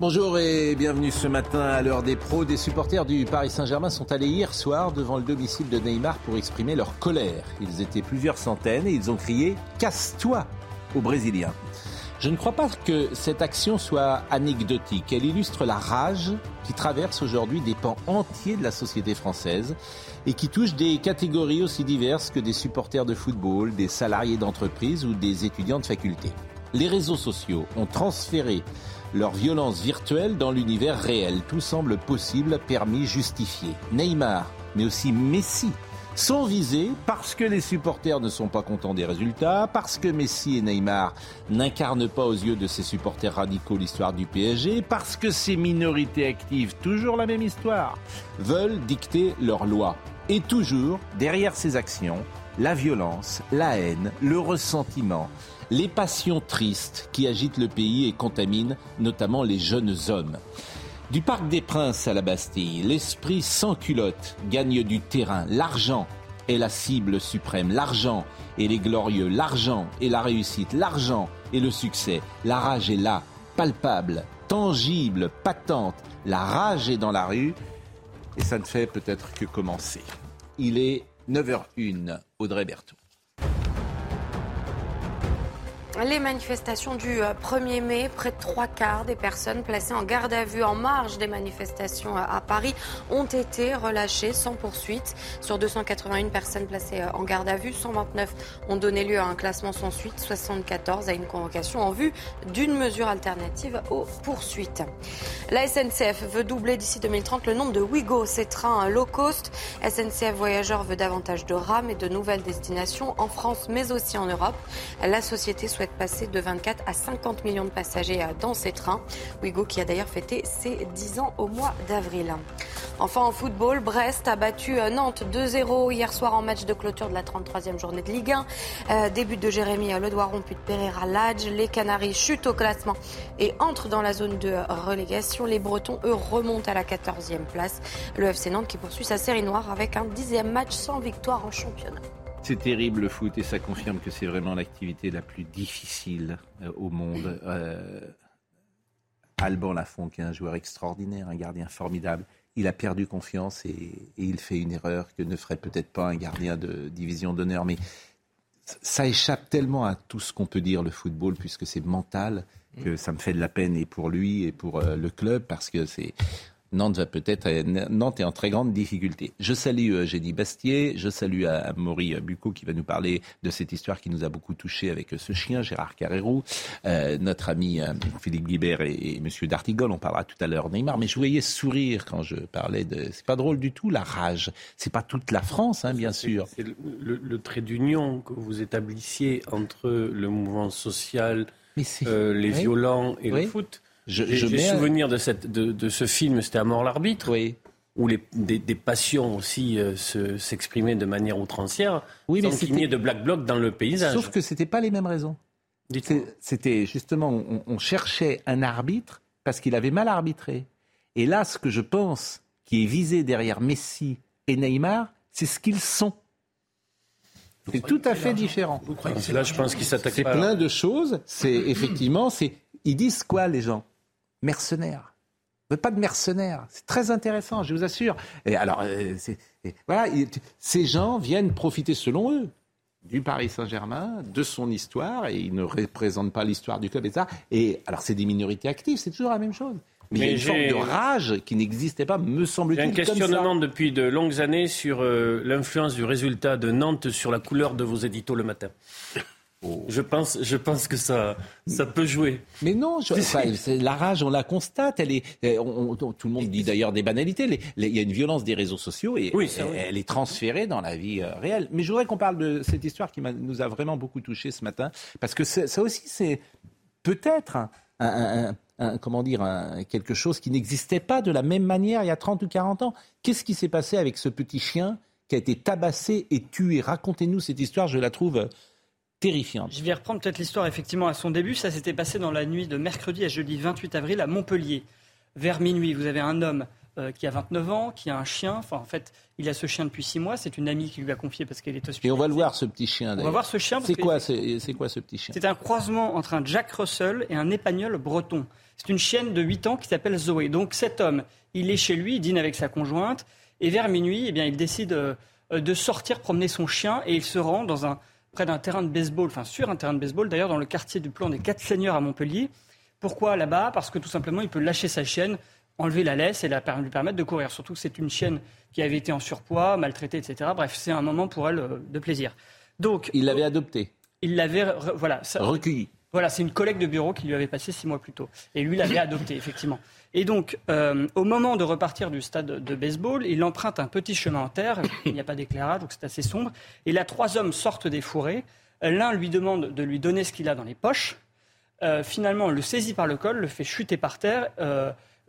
Bonjour et bienvenue ce matin à l'heure des pros. Des supporters du Paris Saint-Germain sont allés hier soir devant le domicile de Neymar pour exprimer leur colère. Ils étaient plusieurs centaines et ils ont crié « Casse-toi » aux Brésiliens. Je ne crois pas que cette action soit anecdotique. Elle illustre la rage qui traverse aujourd'hui des pans entiers de la société française et qui touche des catégories aussi diverses que des supporters de football, des salariés d'entreprise ou des étudiants de faculté. Les réseaux sociaux ont transféré leur violence virtuelle dans l'univers réel. Tout semble possible, permis, justifié. Neymar, mais aussi Messi, sont visés parce que les supporters ne sont pas contents des résultats, parce que Messi et Neymar n'incarnent pas aux yeux de ces supporters radicaux l'histoire du PSG, parce que ces minorités actives, toujours la même histoire, veulent dicter leurs lois. Et toujours, derrière ces actions, la violence, la haine, le ressentiment, les passions tristes qui agitent le pays et contaminent notamment les jeunes hommes. Du Parc des Princes à la Bastille, l'esprit sans culotte gagne du terrain. L'argent est la cible suprême. L'argent est les glorieux. L'argent est la réussite. L'argent est le succès. La rage est là, palpable, tangible, patente. La rage est dans la rue et ça ne fait peut-être que commencer. Il est 9h01, Audrey Berthou. Les manifestations du 1er mai, près de 3/4 des personnes placées en garde à vue en marge des manifestations à Paris ont été relâchées sans poursuite. Sur 281 personnes placées en garde à vue, 129 ont donné lieu à un classement sans suite, 74 à une convocation en vue d'une mesure alternative aux poursuites. La SNCF veut doubler d'ici 2030 le nombre de Ouigo, ces trains low cost. SNCF Voyageurs veut davantage de rames et de nouvelles destinations en France mais aussi en Europe. La société souhaite passer de 24 à 50 millions de passagers dans ces trains. Ouigo qui a d'ailleurs fêté ses 10 ans au mois d'avril. Enfin en football, Brest a battu Nantes 2-0 hier soir en match de clôture de la 33e journée de Ligue 1. Début de Jérémy André, puis de Pereira Ladj. Les Canaries chutent au classement et entrent dans la zone de relégation. Les Bretons, eux, remontent à la 14e place. Le FC Nantes qui poursuit sa série noire avec un 10e match sans victoire en championnat. C'est terrible le foot et ça confirme que c'est vraiment l'activité la plus difficile au monde. Alban Lafont qui est un joueur extraordinaire, un gardien formidable. Il a perdu confiance et il fait une erreur que ne ferait peut-être pas un gardien de division d'honneur. Mais ça échappe tellement à tout ce qu'on peut dire le football puisque c'est mental que ça me fait de la peine et pour lui et pour le club parce que c'est... Nantes est en très grande difficulté. Je salue Génie Bastier, je salue Amaury Bucco qui va nous parler de cette histoire qui nous a beaucoup touché avec ce chien, Gérard Carrérou, notre ami Philippe Guibert et Monsieur Dartigol, on parlera tout à l'heure Neymar, mais je voyais sourire quand je parlais de... C'est pas drôle du tout la rage, c'est pas toute la France hein, bien sûr. C'est le trait d'union que vous établissiez entre le mouvement social, les violents et le foot. J'ai souvenir de ce film, c'était « À mort l'arbitre », où des passions aussi s'exprimaient de manière outrancière, mais sans qu'il n'y ait de black bloc dans le paysage. Sauf que ce n'était pas les mêmes raisons. C'était justement, on cherchait un arbitre parce qu'il avait mal arbitré. Et là, ce que je pense qui est visé derrière Messi et Neymar, c'est ce qu'ils sont. C'est tout à fait différent. Là, je pense qu'ils s'attaquent pas. C'est plein de choses. C'est effectivement, ils disent quoi les gens ? Mercenaires. On veut pas de mercenaires. C'est très intéressant, je vous assure. Et alors, ces gens viennent profiter, selon eux, du Paris Saint-Germain, de son histoire, et ils ne représentent pas l'histoire du club et ça. Et alors, c'est des minorités actives, c'est toujours la même chose. Mais il y a une forme de rage qui n'existait pas, me semble-t-il. J'ai un questionnement depuis de longues années sur l'influence du résultat de Nantes sur la couleur de vos éditos le matin. Oh. Je pense que ça peut jouer. Mais non, la rage, on la constate. Elle est, tout le monde dit d'ailleurs des banalités. Il y a une violence des réseaux sociaux et elle est transférée dans la vie réelle. Mais je voudrais qu'on parle de cette histoire qui nous a vraiment beaucoup touchés ce matin. Parce que ça aussi, c'est peut-être quelque chose qui n'existait pas de la même manière il y a 30 ou 40 ans. Qu'est-ce qui s'est passé avec ce petit chien qui a été tabassé et tué? Racontez-nous cette histoire, je la trouve... terrifiante. Je vais reprendre peut-être l'histoire effectivement à son début. Ça s'était passé dans la nuit de mercredi à jeudi 28 avril à Montpellier. Vers minuit, vous avez un homme qui a 29 ans, qui a un chien. Enfin, en fait, il a ce chien depuis 6 mois. C'est une amie qui lui a confié parce qu'elle est hospitalisée. Et on va le voir, ce petit chien. D'ailleurs. On va voir ce chien. C'est quoi ce petit chien? C'est un croisement entre un Jack Russell et un Épagneul breton. C'est une chienne de 8 ans qui s'appelle Zoé. Donc cet homme, il est chez lui, il dîne avec sa conjointe. Et vers minuit, eh bien, il décide de sortir promener son chien et il se rend sur un terrain de baseball d'ailleurs, dans le quartier du plan des Quatre Seigneurs à Montpellier. Pourquoi là-bas ? Parce que tout simplement, il peut lâcher sa chienne, enlever la laisse et lui permettre de courir. Surtout que c'est une chienne qui avait été en surpoids, maltraitée, etc. Bref, c'est un moment pour elle de plaisir. Donc, il l'avait adoptée. Il l'avait recueillie. Voilà, c'est une collègue de bureau qui lui avait passé 6 mois plus tôt. Et lui l'avait adoptée, effectivement. Et donc, au moment de repartir du stade de baseball, il emprunte un petit chemin en terre. Il n'y a pas d'éclairage, donc c'est assez sombre. Et là, 3 hommes sortent des fourrés. L'un lui demande de lui donner ce qu'il a dans les poches. Finalement, on le saisit par le col, le fait chuter par terre,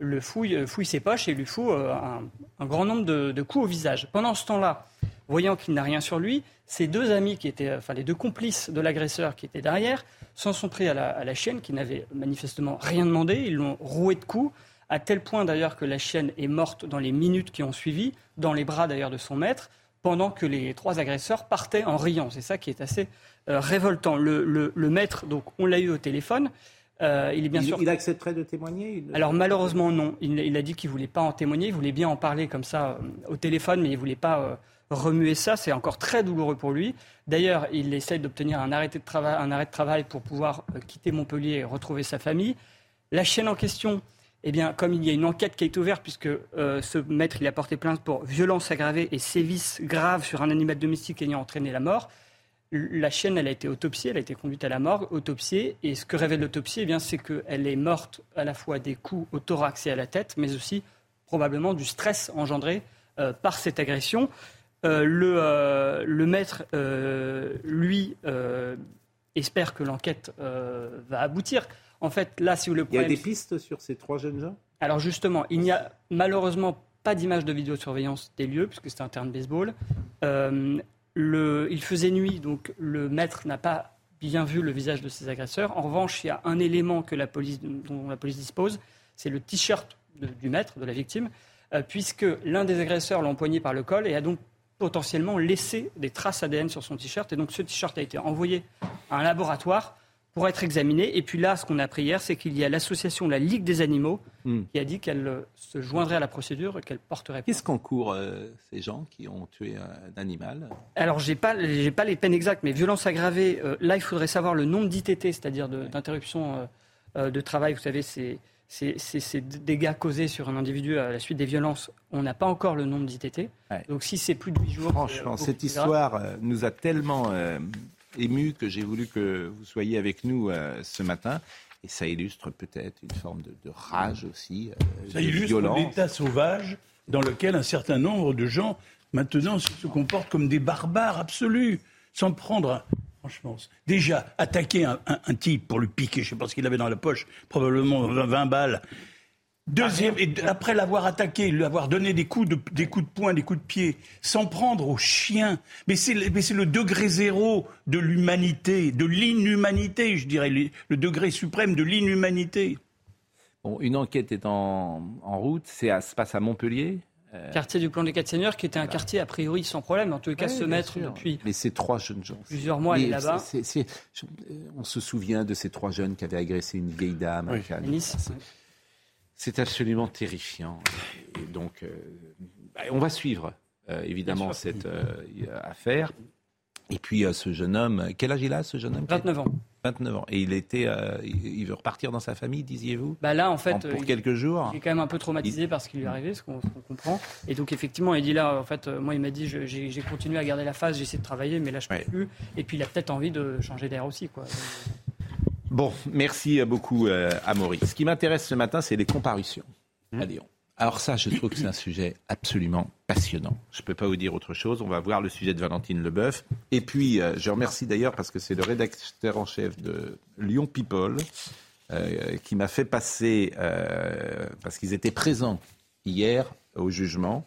le fouille ses poches et lui fout un grand nombre de coups au visage. Pendant ce temps-là, voyant qu'il n'a rien sur lui, ses 2 amis, les 2 complices de l'agresseur qui étaient derrière, s'en sont pris à la chienne qui n'avait manifestement rien demandé. Ils l'ont rouée de coups, à tel point d'ailleurs que la chienne est morte dans les minutes qui ont suivi, dans les bras d'ailleurs de son maître, pendant que les 3 agresseurs partaient en riant. C'est ça qui est assez révoltant. Le maître, donc, on l'a eu au téléphone. Il accepterait de témoigner Alors malheureusement non. Il a dit qu'il ne voulait pas en témoigner. Il voulait bien en parler comme ça au téléphone, mais il ne voulait pas... remuer ça, c'est encore très douloureux pour lui. D'ailleurs, il essaie d'obtenir un arrêt de travail pour pouvoir quitter Montpellier et retrouver sa famille. La chienne en question, eh bien, comme il y a une enquête qui est ouverte, puisque ce maître il a porté plainte pour violence aggravée et sévices graves sur un animal domestique ayant entraîné la mort, la chienne elle a été autopsiée, elle a été conduite à la morgue, autopsiée, et ce que révèle l'autopsie, eh bien, c'est qu'elle est morte à la fois des coups au thorax et à la tête, mais aussi probablement du stress engendré par cette agression. Le maître, espère que l'enquête va aboutir. En fait, là, si vous le problème... Il y a des pistes sur ces 3 jeunes gens ? Alors justement, il n'y a malheureusement pas d'image de vidéosurveillance des lieux, puisque c'était un terrain de baseball. Il faisait nuit, donc le maître n'a pas bien vu le visage de ses agresseurs. En revanche, il y a un élément dont la police dispose, c'est le t-shirt du maître, de la victime, puisque l'un des agresseurs l'a empoigné par le col et a donc potentiellement laisser des traces ADN sur son t-shirt. Et donc ce t-shirt a été envoyé à un laboratoire pour être examiné. Et puis là, ce qu'on a appris hier, c'est qu'il y a l'association La Ligue des Animaux qui a dit qu'elle se joindrait à la procédure et qu'elle porterait plainte. Qu'est-ce qu'encourent ces gens qui ont tué un animal ? Alors, j'ai pas les peines exactes, mais violence aggravée, là, il faudrait savoir le nombre d'ITT, c'est-à-dire d'interruption de travail. Vous savez, ces dégâts causés sur un individu à la suite des violences, on n'a pas encore le nombre d'ITT. Ouais. Donc si c'est plus de 8 jours... Franchement, cette histoire nous a tellement émus que j'ai voulu que vous soyez avec nous ce matin. Et ça illustre peut-être une forme de rage aussi, ça illustre l'état sauvage dans lequel un certain nombre de gens, maintenant, se comportent comme des barbares absolus, sans prendre... Franchement, déjà, attaquer un type pour lui piquer, je ne sais pas ce qu'il avait dans la poche, probablement 20 balles. Deuxième, et après l'avoir attaqué, lui avoir donné des coups de poing, des coups de pied, s'en prendre au chien. Mais c'est le degré zéro de l'humanité, de l'inhumanité, je dirais, le degré suprême de l'inhumanité. Bon, une enquête est en route, ça se passe à Montpellier. Quartier du plan des Quatre Seigneurs, qui était un quartier a priori sans problème, en tout cas se mettre depuis. Mais ces 3 jeunes gens. Plusieurs mois, il est là-bas. On se souvient de ces 3 jeunes qui avaient agressé une vieille dame. Oui. À Nice. C'est absolument terrifiant. Et donc, on va suivre évidemment cette affaire. Et puis ce jeune homme, quel âge il a ce jeune homme ? 29 ans. 29 ans. Et il était, il veut repartir dans sa famille, disiez-vous ? Bah là, en fait, pour quelques jours. Il est quand même un peu traumatisé par ce qui lui est arrivé, ce qu'on comprend. Et donc, effectivement, il dit là, en fait, moi, il m'a dit, j'ai continué à garder la face, j'essaie de travailler, mais là, je ne peux plus. Et puis, il a peut-être envie de changer d'air aussi, quoi. Bon, merci beaucoup, Amaury. Ce qui m'intéresse ce matin, c'est les comparutions à Lyon. Alors ça, je trouve que c'est un sujet absolument passionnant. Je ne peux pas vous dire autre chose. On va voir le sujet de Valentine Leboeuf. Et puis, je remercie d'ailleurs, parce que c'est le rédacteur en chef de Lyon People, qui m'a fait passer, parce qu'ils étaient présents hier au jugement,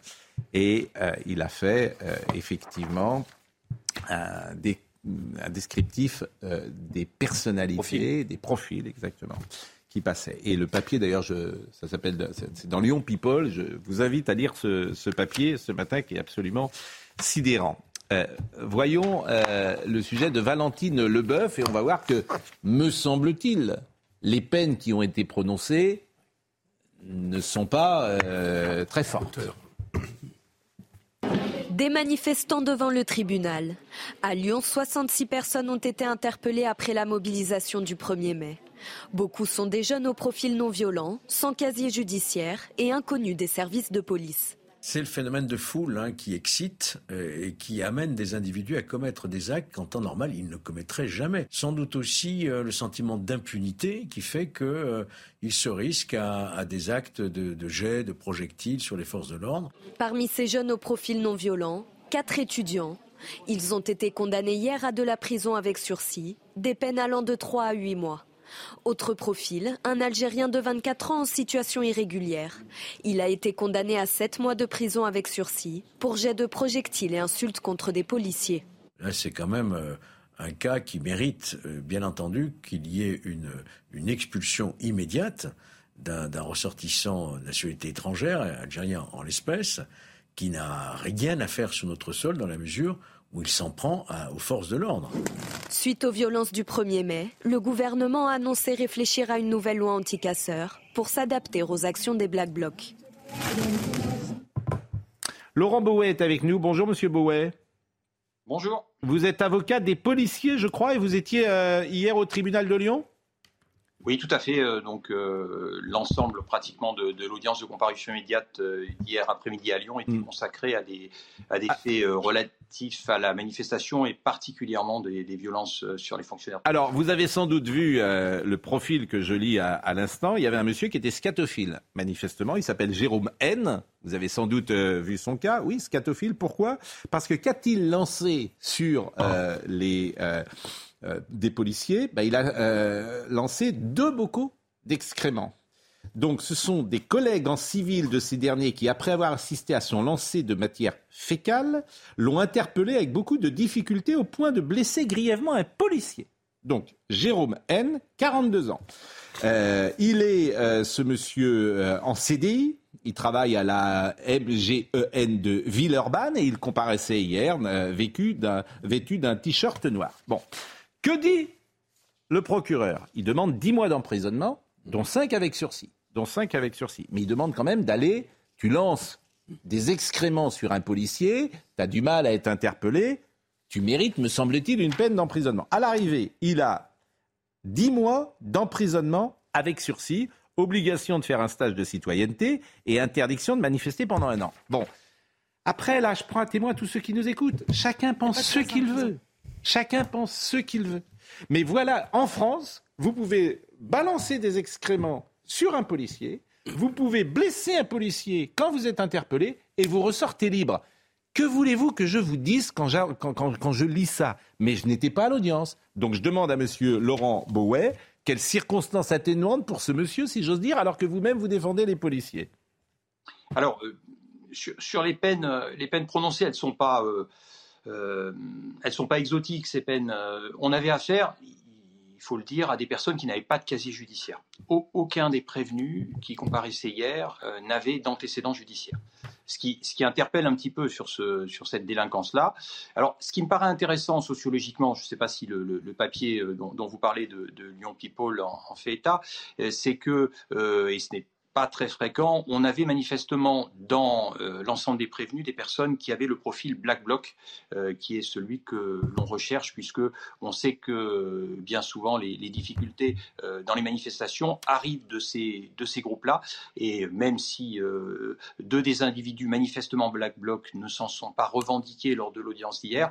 et il a fait effectivement un descriptif des personnalités, des profils exactement. Qui passait. Et le papier, d'ailleurs, ça s'appelle, c'est dans Lyon People. Je vous invite à lire ce papier ce matin qui est absolument sidérant. Voyons le sujet de Valentine Leboeuf et on va voir que, me semble-t-il, les peines qui ont été prononcées ne sont pas très fortes. Des manifestants devant le tribunal. À Lyon, 66 personnes ont été interpellées après la mobilisation du 1er mai. Beaucoup sont des jeunes au profil non violent, sans casier judiciaire et inconnus des services de police. C'est le phénomène de foule qui excite et qui amène des individus à commettre des actes qu'en temps normal ils ne commettraient jamais. Sans doute aussi le sentiment d'impunité qui fait qu'ils se risquent à des actes de jets, de projectiles sur les forces de l'ordre. Parmi ces jeunes au profil non violent, 4 étudiants. Ils ont été condamnés hier à de la prison avec sursis, des peines allant de 3 à 8 mois. Autre profil, un Algérien de 24 ans en situation irrégulière. Il a été condamné à 7 mois de prison avec sursis pour jet de projectiles et insultes contre des policiers. Là, c'est quand même un cas qui mérite, bien entendu, qu'il y ait une expulsion immédiate d'un ressortissant de nationalité étrangère, algérien en l'espèce, qui n'a rien à faire sur notre sol dans la mesure où il s'en prend aux forces de l'ordre. Suite aux violences du 1er mai, le gouvernement a annoncé réfléchir à une nouvelle loi anti-casseurs pour s'adapter aux actions des Black Blocs. Laurent Bauvais est avec nous. Bonjour, monsieur Bauvais. Bonjour. Vous êtes avocat des policiers, je crois, et vous étiez hier au tribunal de Lyon ? Oui, tout à fait. Donc, l'ensemble pratiquement de l'audience de comparution immédiate hier après-midi à Lyon était consacrée à des faits relatifs à la manifestation et particulièrement des violences sur les fonctionnaires. Alors, vous avez sans doute vu le profil que je lis à l'instant. Il y avait un monsieur qui était scatophile, manifestement. Il s'appelle Jérôme N. Vous avez sans doute vu son cas. Oui, scatophile. Pourquoi ? Parce que qu'a-t-il lancé sur des policiers, il a lancé 2 bocaux d'excréments. Donc ce sont des collègues en civil de ces derniers qui, après avoir assisté à son lancer de matière fécale, l'ont interpellé avec beaucoup de difficulté au point de blesser grièvement un policier. Donc Jérôme N, 42 ans. Il est, ce monsieur, en CDI. Il travaille à la MGEN de Villeurbanne et il comparaissait hier, vêtu d'un t-shirt noir. Bon. Que dit le procureur ? Il demande 10 mois d'emprisonnement, dont 5 avec sursis. Mais il demande quand même d'aller, tu lances des excréments sur un policier, tu as du mal à être interpellé, tu mérites, me semble-t-il, une peine d'emprisonnement. À l'arrivée, il a 10 mois d'emprisonnement avec sursis, obligation de faire un stage de citoyenneté et interdiction de manifester pendant 1 an. Bon. Après, là, je prends à témoin tous ceux qui nous écoutent. Chacun pense ce qu'il veut. Mais voilà, en France, vous pouvez balancer des excréments sur un policier, vous pouvez blesser un policier quand vous êtes interpellé et vous ressortez libre. Que voulez-vous que je vous dise quand je lis ça ? Mais je n'étais pas à l'audience. Donc je demande à M. Laurent Bauvais quelles circonstances atténuantes pour ce monsieur, si j'ose dire, alors que vous-même, vous défendez les policiers ? Alors, sur les peines prononcées, elles ne sont pas exotiques, ces peines. On avait affaire, il faut le dire, à des personnes qui n'avaient pas de casier judiciaire. Aucun des prévenus qui comparaissaient hier n'avait d'antécédent judiciaire. Ce qui interpelle un petit peu sur cette délinquance-là. Alors, ce qui me paraît intéressant sociologiquement, je ne sais pas si le papier dont vous parlez de Lyon People en fait état, c'est que, et ce n'est pas très fréquent, on avait manifestement dans l'ensemble des prévenus des personnes qui avaient le profil Black Bloc, qui est celui que l'on recherche, puisque on sait que bien souvent les difficultés dans les manifestations arrivent de ces groupes-là, et même si deux des individus manifestement Black Bloc ne s'en sont pas revendiqués lors de l'audience d'hier,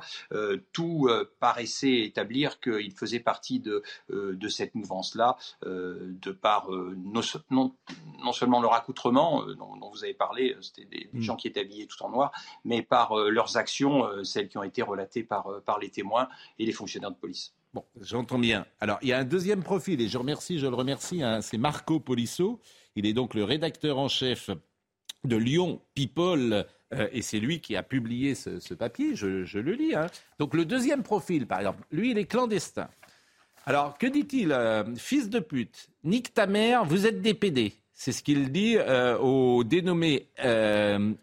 tout paraissait établir qu'ils faisaient partie de cette mouvance-là, de par non seulement leur accoutrement dont vous avez parlé, c'était des gens qui étaient habillés tout en noir, mais par leurs actions, celles qui ont été relatées par les témoins et les fonctionnaires de police. Bon, j'entends bien. Alors, il y a un deuxième profil, et je le remercie, hein, c'est Marco Polisso. Il est donc le rédacteur en chef de Lyon People, et c'est lui qui a publié ce papier, je le lis. Hein. Donc le deuxième profil, par exemple, lui, il est clandestin. Alors, que dit-il ? Fils de pute, nique ta mère, vous êtes des PD. C'est ce qu'il dit au dénommé M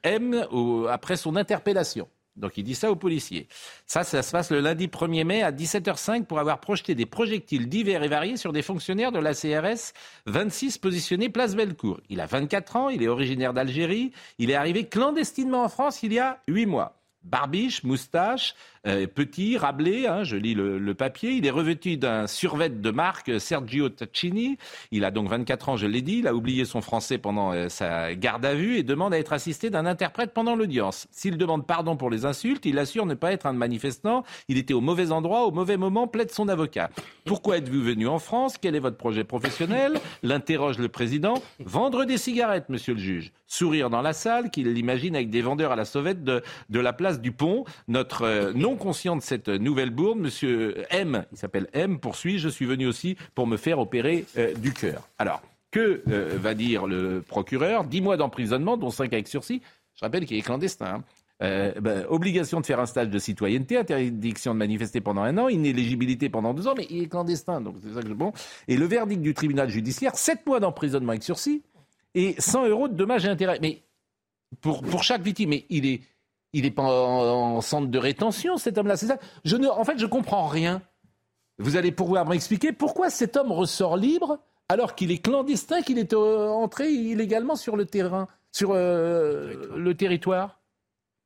après son interpellation. Donc il dit ça aux policiers. Ça se passe le lundi 1er mai à 17h05 pour avoir projeté des projectiles divers et variés sur des fonctionnaires de la CRS 26 positionnés place Bellecour. Il a 24 ans, il est originaire d'Algérie, il est arrivé clandestinement en France il y a 8 mois. Barbiche, moustache, petit, rablé, hein, je lis le papier. Il est revêtu d'un survêt de marque Sergio Tacchini. Il a donc 24 ans, je l'ai dit. Il a oublié son français pendant sa garde à vue et demande à être assisté d'un interprète pendant l'audience. S'il demande pardon pour les insultes, il assure ne pas être un manifestant. Il était au mauvais endroit, au mauvais moment, plaide son avocat. Pourquoi êtes-vous venu en France ? Quel est votre projet professionnel ? L'interroge le président. Vendre des cigarettes, monsieur le juge. Sourire dans la salle, qu'il l'imagine avec des vendeurs à la sauvette de la place du Pont. Notre non conscient de cette nouvelle bourde, monsieur M, il s'appelle M, poursuit, je suis venu aussi pour me faire opérer du cœur. Alors, que va dire le procureur ? 10 mois d'emprisonnement, dont 5 avec sursis. Je rappelle qu'il est clandestin. Hein. Obligation de faire un stage de citoyenneté, interdiction de manifester pendant 1 an, inéligibilité pendant 2 ans, mais il est clandestin. Donc c'est ça que bon. Et le verdict du tribunal judiciaire, 7 mois d'emprisonnement avec sursis et 100 euros de dommages et intérêts. Mais pour chaque victime, mais il est pas en centre de rétention, cet homme-là, c'est ça. En fait, je ne comprends rien. Vous allez pouvoir m'expliquer pourquoi cet homme ressort libre alors qu'il est clandestin, qu'il est entré illégalement sur le terrain, sur le territoire.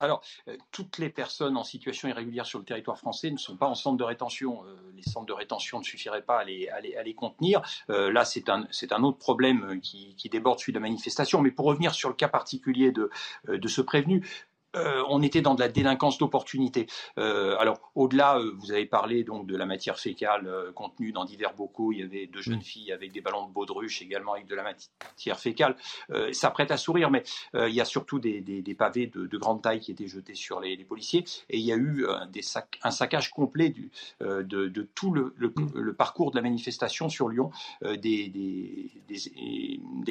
Alors, toutes les personnes en situation irrégulière sur le territoire français ne sont pas en centre de rétention. Les centres de rétention ne suffiraient pas à les contenir. Là, c'est un autre problème qui déborde celui de la manifestation. Mais pour revenir sur le cas particulier de ce prévenu, on était dans de la délinquance d'opportunité. Alors, au-delà, vous avez parlé donc de la matière fécale contenue dans divers bocaux. Il y avait 2 jeunes filles avec des ballons de baudruche également avec de la matière fécale. Ça prête à sourire, mais il y a surtout des pavés de grande taille qui étaient jetés sur les policiers. Et il y a eu un saccage complet de tout le parcours de la manifestation sur Lyon. Des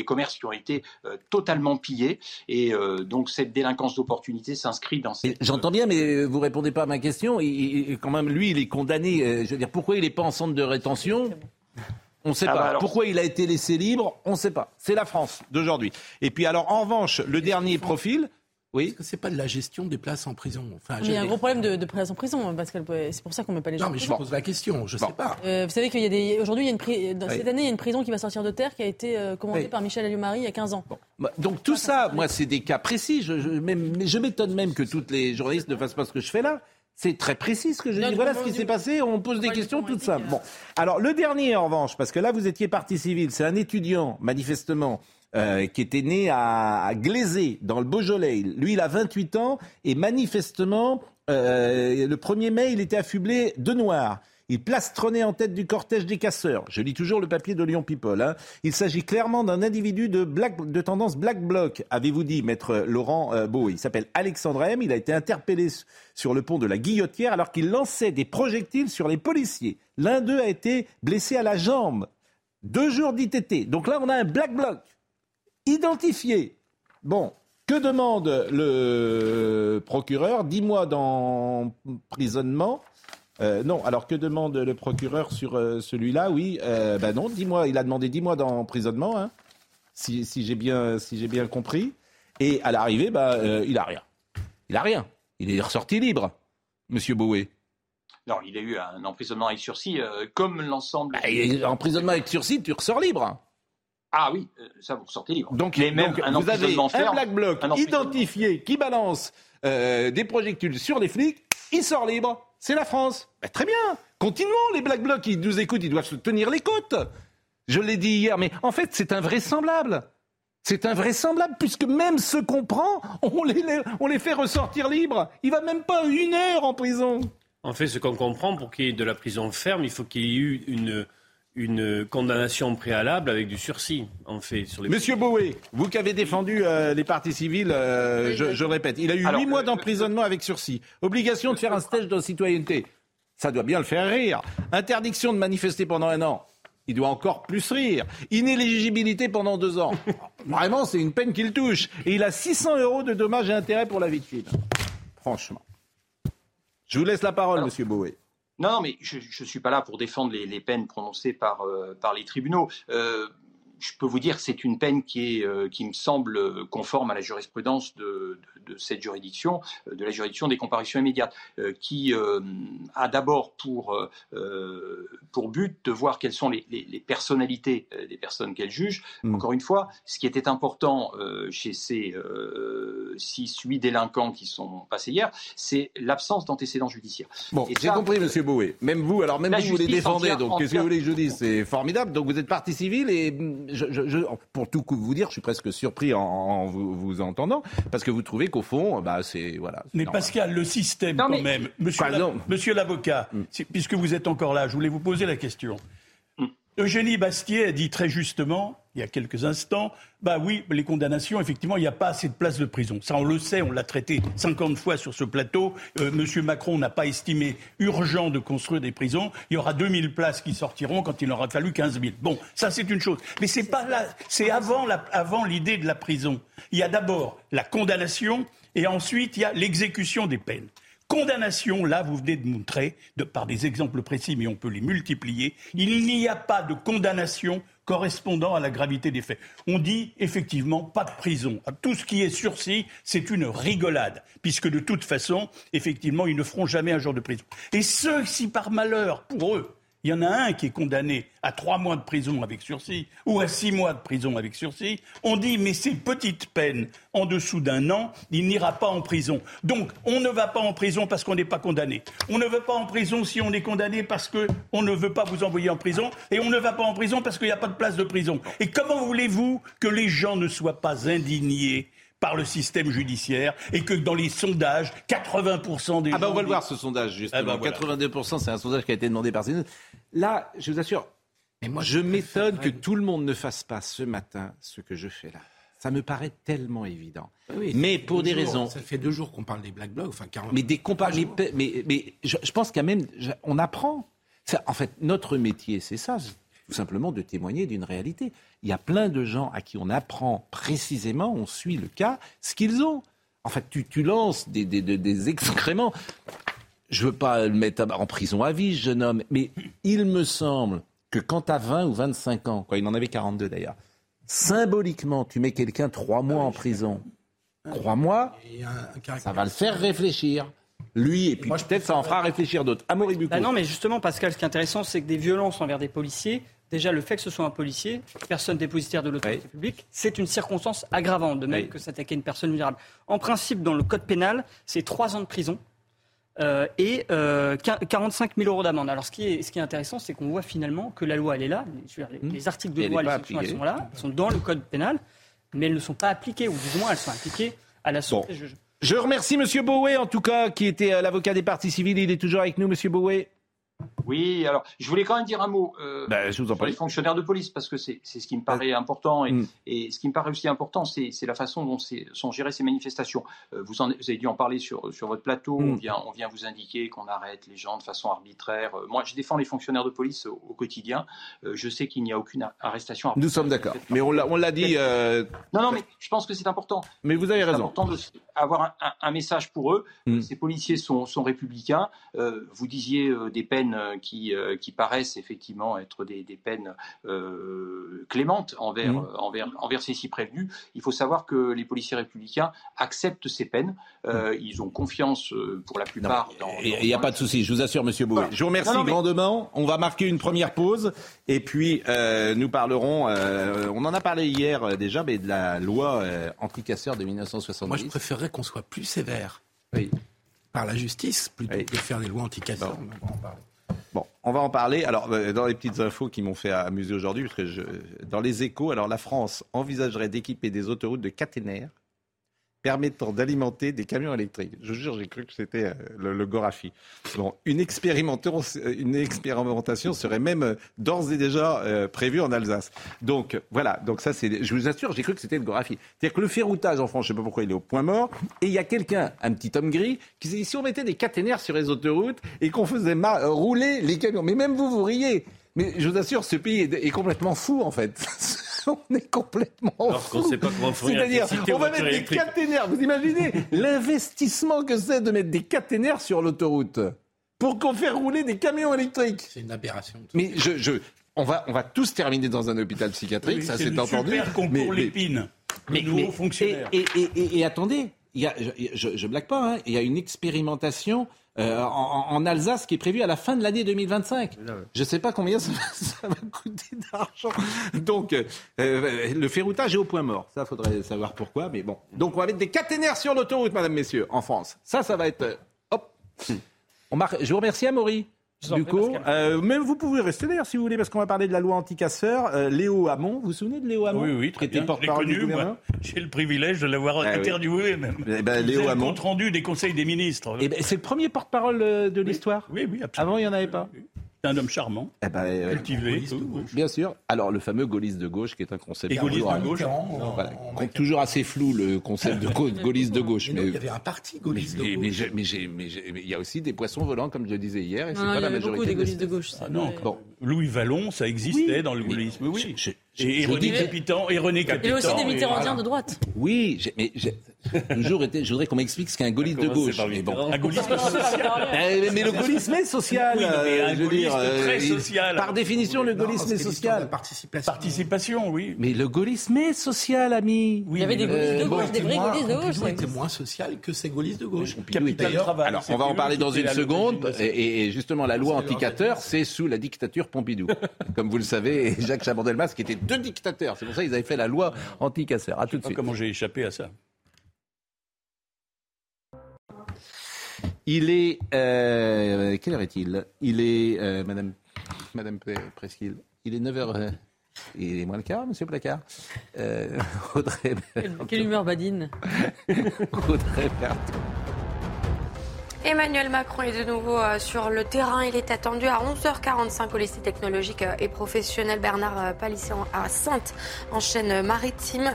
commerces qui ont été totalement pillés. Et donc, cette délinquance d'opportunité s'inscrit dans ces... J'entends bien, mais vous ne répondez pas à ma question. Quand même, lui, il est condamné. Je veux dire, pourquoi il n'est pas en centre de rétention ? On ne sait pas. Alors... Pourquoi il a été laissé libre ? On ne sait pas. C'est la France d'aujourd'hui. Et puis alors, en revanche, le dernier profil... Oui. Parce que ce n'est pas de la gestion des places en prison. Enfin, il y a un gros problème de places en prison, Pascal. C'est pour ça qu'on ne met pas les gens en prison. Non, mais je pose la question, je ne sais pas. Vous savez qu'aujourd'hui, cette année, il y a une prison qui va sortir de terre qui a été commandée par Michel Alliot-Marie il y a 15 ans. Bon. Bah, donc tout ça, moi, c'est des cas précis. Je m'étonne même que toutes les journalistes ne fassent pas ce que je fais là. C'est très précis ce que je dis. Voilà ce qui s'est passé. On pose des questions toutes simples. Bon. Alors, le dernier, en revanche, parce que là, vous étiez partie civile. C'est un étudiant, manifestement, qui était né à Glaizé, dans le Beaujolais. Lui, il a 28 ans et manifestement, le 1er mai, il était affublé de noir. Il plastronnait en tête du cortège des casseurs. Je lis toujours le papier de Lyon People. Hein. Il s'agit clairement d'un individu de tendance Black Bloc, avez-vous dit, maître Laurent Bauvais. Il s'appelle Alexandre M. Il a été interpellé sur le pont de la Guillotière alors qu'il lançait des projectiles sur les policiers. L'un d'eux a été blessé à la jambe. 2 jours d'ITT. Donc là, on a un Black Bloc identifié. Bon, que demande le procureur ? 10 mois d'emprisonnement. Non, alors que demande le procureur sur celui-là ? Oui, non, 10 mois. Il a demandé 10 mois d'emprisonnement, hein, si j'ai bien compris. Et à l'arrivée, il a rien. Il a rien. Il est ressorti libre, monsieur Bauvais. Non, il a eu un emprisonnement avec sursis, comme l'ensemble... emprisonnement avec sursis, tu ressors libre. Ah oui, ça vous sortez libre. Donc vous avez un black bloc identifié qui balance des projectiles sur les flics, il sort libre, c'est la France. Bah, très bien, continuons, les black blocs qui nous écoutent, ils doivent se tenir les côtes. Je l'ai dit hier, mais en fait c'est invraisemblable. C'est invraisemblable, puisque même ceux qu'on prend, on les fait ressortir libres. Il ne va même pas 1 heure en prison. En fait, ce qu'on comprend, pour qu'il y ait de la prison ferme, il faut qu'il y ait eu une condamnation préalable avec du sursis, en fait. Monsieur Bauvais, vous qui avez défendu les parties civiles, je répète, il a eu 8 mois d'emprisonnement avec sursis. Obligation de faire un stage de citoyenneté. Ça doit bien le faire rire. Interdiction de manifester pendant 1 an. Il doit encore plus rire. Inéligibilité pendant 2 ans. Vraiment, c'est une peine qu'il touche. Et il a 600 € de dommages et intérêts pour la victime. Franchement. Je vous laisse la parole, Monsieur Bauvais. Non, mais je ne suis pas là pour défendre les peines prononcées par les tribunaux. Je peux vous dire que c'est une peine qui me semble conforme à la jurisprudence de cette juridiction, de la juridiction des comparutions immédiates, qui a d'abord pour but de voir quelles sont les personnalités des personnes qu'elle juge. Encore une fois, ce qui était important chez ces 6-8 délinquants qui sont passés hier, c'est l'absence d'antécédents judiciaires. Bon, et j'ai compris, Monsieur Bauvais. Même vous, vous les défendez, donc qu'est-ce que vous voulez que je dise ? C'est formidable. Donc vous êtes partie civile et... Je, pour tout vous dire, je suis presque surpris en vous entendant, parce que vous trouvez qu'au fond, c'est... Voilà, c'est mais normal. Pascal, le système quand même, monsieur l'avocat, puisque vous êtes encore là, je voulais vous poser la question. Eugénie Bastier a dit très justement, il y a quelques instants, oui, les condamnations, effectivement, il n'y a pas assez de places de prison. Ça, on le sait, on l'a traité 50 fois sur ce plateau. Monsieur Macron n'a pas estimé urgent de construire des prisons. Il y aura 2000 places qui sortiront quand il aura fallu 15 000. Bon, ça, c'est une chose. Mais c'est pas là, c'est avant l'idée de la prison. Il y a d'abord la condamnation et ensuite, il y a l'exécution des peines. Condamnation, là, vous venez de montrer, par des exemples précis, mais on peut les multiplier, il n'y a pas de condamnation correspondant à la gravité des faits. On dit, effectivement, pas de prison. Tout ce qui est sursis, c'est une rigolade, puisque de toute façon, effectivement, ils ne feront jamais un jour de prison. Et ceux, si par malheur, pour eux, il y en a un qui est condamné à 3 mois de prison avec sursis ou à 6 mois de prison avec sursis, on dit mais ces petites peines en dessous d'1 an, il n'ira pas en prison. Donc on ne va pas en prison parce qu'on n'est pas condamné. On ne va pas en prison si on est condamné parce qu'on ne veut pas vous envoyer en prison. Et on ne va pas en prison parce qu'il n'y a pas de place de prison. Et comment voulez-vous que les gens ne soient pas indignés par le système judiciaire, et que dans les sondages, 80% des gens... on va le voir ce sondage, justement. 82%, c'est un sondage qui a été demandé par CNews. Là, je vous assure, mais moi, je m'étonne que tout le monde ne fasse pas ce matin ce que je fais là. Ça me paraît tellement évident. Oui, mais pour des raisons... Ça fait 2 jours qu'on parle des Black Blocs, enfin 40... Mais des comparaisons... Mais je pense qu'à même... On apprend. Ça, en fait, notre métier, c'est ça, tout simplement de témoigner d'une réalité. Il y a plein de gens à qui on apprend précisément, on suit le cas, ce qu'ils ont. En fait, tu lances des excréments. Je ne veux pas le mettre en prison à vie, ce jeune homme, mais il me semble que quand tu as 20 ou 25 ans, il en avait 42 d'ailleurs, symboliquement, tu mets quelqu'un 3 mois en prison. Crois-moi, ça va le faire réfléchir. Lui, et puis moi, peut-être ça en fera réfléchir d'autres. Amaury Bucco. Non, mais justement, Pascal, ce qui est intéressant, c'est que des violences envers des policiers... Déjà, le fait que ce soit un policier, personne dépositaire de l'autorité publique, c'est une circonstance aggravante, de même que s'attaquer à une personne vulnérable. En principe, dans le code pénal, c'est 3 ans de prison et 45 000 € d'amende. Alors, ce qui est intéressant, c'est qu'on voit finalement que la loi, elle est là. Les articles de loi, les sanctions, elles sont là, elles sont dans le code pénal, mais elles ne sont pas appliquées, ou du moins, elles sont appliquées à la suite des juges. Je remercie M. Bauvais, en tout cas, qui était l'avocat des parties civiles. Il est toujours avec nous, M. Bauvais. Oui, alors, je voulais quand même dire un mot sur les fonctionnaires de police, parce que c'est ce qui me paraît important, et ce qui me paraît aussi important, c'est la façon dont sont gérées ces manifestations. Vous avez dû en parler sur votre plateau, on vient vous indiquer qu'on arrête les gens de façon arbitraire. Moi, je défends les fonctionnaires de police au quotidien, je sais qu'il n'y a aucune arrestation arbitraire. Nous sommes d'accord, mais on l'a dit... Non, mais je pense que c'est important. Mais vous avez raison. C'est important d'avoir un message pour eux. Ces policiers sont républicains, vous disiez des peines qui paraissent effectivement être des peines clémentes envers ces six prévenus. Il faut savoir que les policiers républicains acceptent ces peines. Ils ont confiance pour la plupart. Il n'y a pas de souci, je vous assure, Monsieur Bauvais. Voilà. Je vous remercie grandement. On va marquer une première pause et puis nous parlerons. On en a parlé hier déjà, mais de la loi anticasseurs de 1970. Moi, je préférerais qu'on soit plus sévère. Oui. Par la justice, plutôt que de faire des lois anticasseurs. Bon. On va en parler. Bon, on va en parler. Alors, dans les petites infos qui m'ont fait amuser aujourd'hui, parce que dans les échos, alors la France envisagerait d'équiper des autoroutes de caténaires permettant d'alimenter des camions électriques. Je jure, j'ai cru que c'était le Gorafi. Bon, une expérimentation serait même d'ores et déjà prévue en Alsace. Donc voilà, donc ça c'est. Je vous assure, j'ai cru que c'était le Gorafi. C'est-à-dire que le ferroutage en France, je ne sais pas pourquoi il est au point mort. Et il y a quelqu'un, un petit homme gris, qui dit si on mettait des caténaires sur les autoroutes et qu'on faisait rouler les camions, mais même vous riez. Mais je vous assure, ce pays est complètement fou en fait. On est complètement fou. C'est-à-dire, on va mettre des caténaires. Vous imaginez l'investissement que c'est de mettre des caténaires sur l'autoroute pour qu'on fasse rouler des camions électriques. C'est une aberration. Mais on va tous terminer dans un hôpital psychiatrique, oui, ça c'est entendu. Super concours Lépine, le nouveau fonctionnaire. Et attendez, je ne blague pas, il y a une expérimentation en Alsace qui est prévu à la fin de l'année 2025. Là, ouais. Je ne sais pas combien ça va coûter d'argent. Donc, le ferroutage est au point mort. Ça, il faudrait savoir pourquoi, mais bon. Donc, on va mettre des caténaires sur l'autoroute, mesdames, messieurs, en France. Ça va être... Hop. Je vous remercie, Amaury. Du coup, même vous pouvez rester d'ailleurs si vous voulez, parce qu'on va parler de la loi anti-casseurs. Léo Hamon, vous vous souvenez de Léo Hamon ? Oui, très bien. Je l'ai connu, moi. J'ai le privilège de l'avoir interviewé même. Léo Hamon, compte rendu des conseils des ministres. C'est le premier porte-parole de l'histoire. Oui, absolument. Avant, il n'y en avait pas. C'est un homme charmant, cultivé. Bien sûr. Alors, le fameux gaulliste de gauche, qui est un concept... Et gaulliste de gauche. Toujours assez flou, le concept de gaulliste de gauche. Mais il y avait un parti gaulliste de gauche. Mais il y a aussi des poissons volants, comme je le disais hier, et c'est pas la majorité. Il y a beaucoup des gaullistes de gauche. Louis Vallon, ça existait dans le gaullisme, oui. Et René Capitant. Et aussi des Mitterrandiens de droite. Oui, mais... je voudrais qu'on m'explique ce qu'est un gaulliste de gauche. Un gaullisme social. Mais le gaullisme est social. Je veux dire, très social. Par définition, le gaullisme est social. Participation, oui. Mais le gaullisme est social, ami. Il y avait des gaullistes de gauche, des vrais gaullistes de gauche. Pompidou était moins social que ces gaullistes de gauche. Alors, on va en parler dans une seconde. Et justement, la loi anti-casseurs, c'est sous la dictature Pompidou. Comme vous le savez, Jacques Chaban-Delmas, qui était 2 dictateurs. C'est pour ça qu'ils avaient fait la loi anti-casseurs. À tout de suite. Comment j'ai échappé à ça ? Il est... quelle heure est-il ? Il est... Madame Presqu'île, il est 9h... il est moins le quart, Monsieur Placard. Audrey Berthou. Quelle humeur badine. Audrey Berthou. Emmanuel Macron est de nouveau sur le terrain. Il est attendu à 11h45 au lycée technologique et professionnel Bernard Palissant à Saintes, en Charente-Maritime.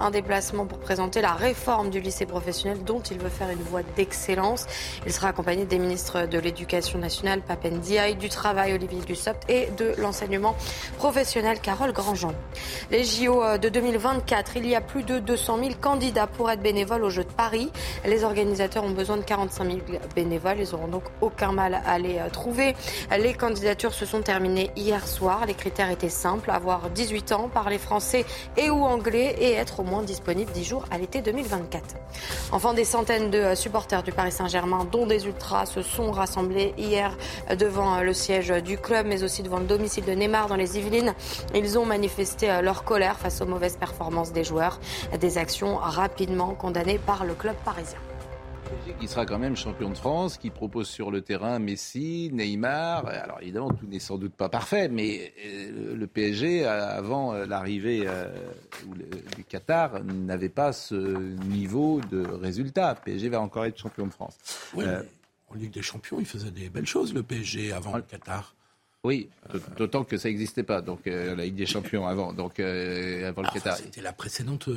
Un déplacement pour présenter la réforme du lycée professionnel dont il veut faire une voie d'excellence. Il sera accompagné des ministres de l'Éducation nationale, Pape Ndiaye, du Travail, Olivier Dussopt, et de l'enseignement professionnel, Carole Grandjean. Les JO de 2024, il y a plus de 200 000 candidats pour être bénévoles aux Jeux de Paris. Les organisateurs ont besoin de 45 000 bénévoles. Ils n'auront donc aucun mal à les trouver. Les candidatures se sont terminées hier soir. Les critères étaient simples. Avoir 18 ans, parler français et ou anglais et être au moins disponible 10 jours à l'été 2024. Enfin, des centaines de supporters du Paris Saint-Germain, dont des ultras, se sont rassemblés hier devant le siège du club, mais aussi devant le domicile de Neymar dans les Yvelines. Ils ont manifesté leur colère face aux mauvaises performances des joueurs. Des actions rapidement condamnées par le club parisien. Qui sera quand même champion de France, qui propose sur le terrain Messi, Neymar. Alors évidemment, tout n'est sans doute pas parfait, mais le PSG, avant l'arrivée du Qatar, n'avait pas ce niveau de résultat. Le PSG va encore être champion de France. Oui, en Ligue des Champions, il faisait des belles choses, le PSG, avant le Qatar. Oui, d'autant que ça n'existait pas, donc la Ligue des Champions avant, donc avant le Qatar. C'était la précédente.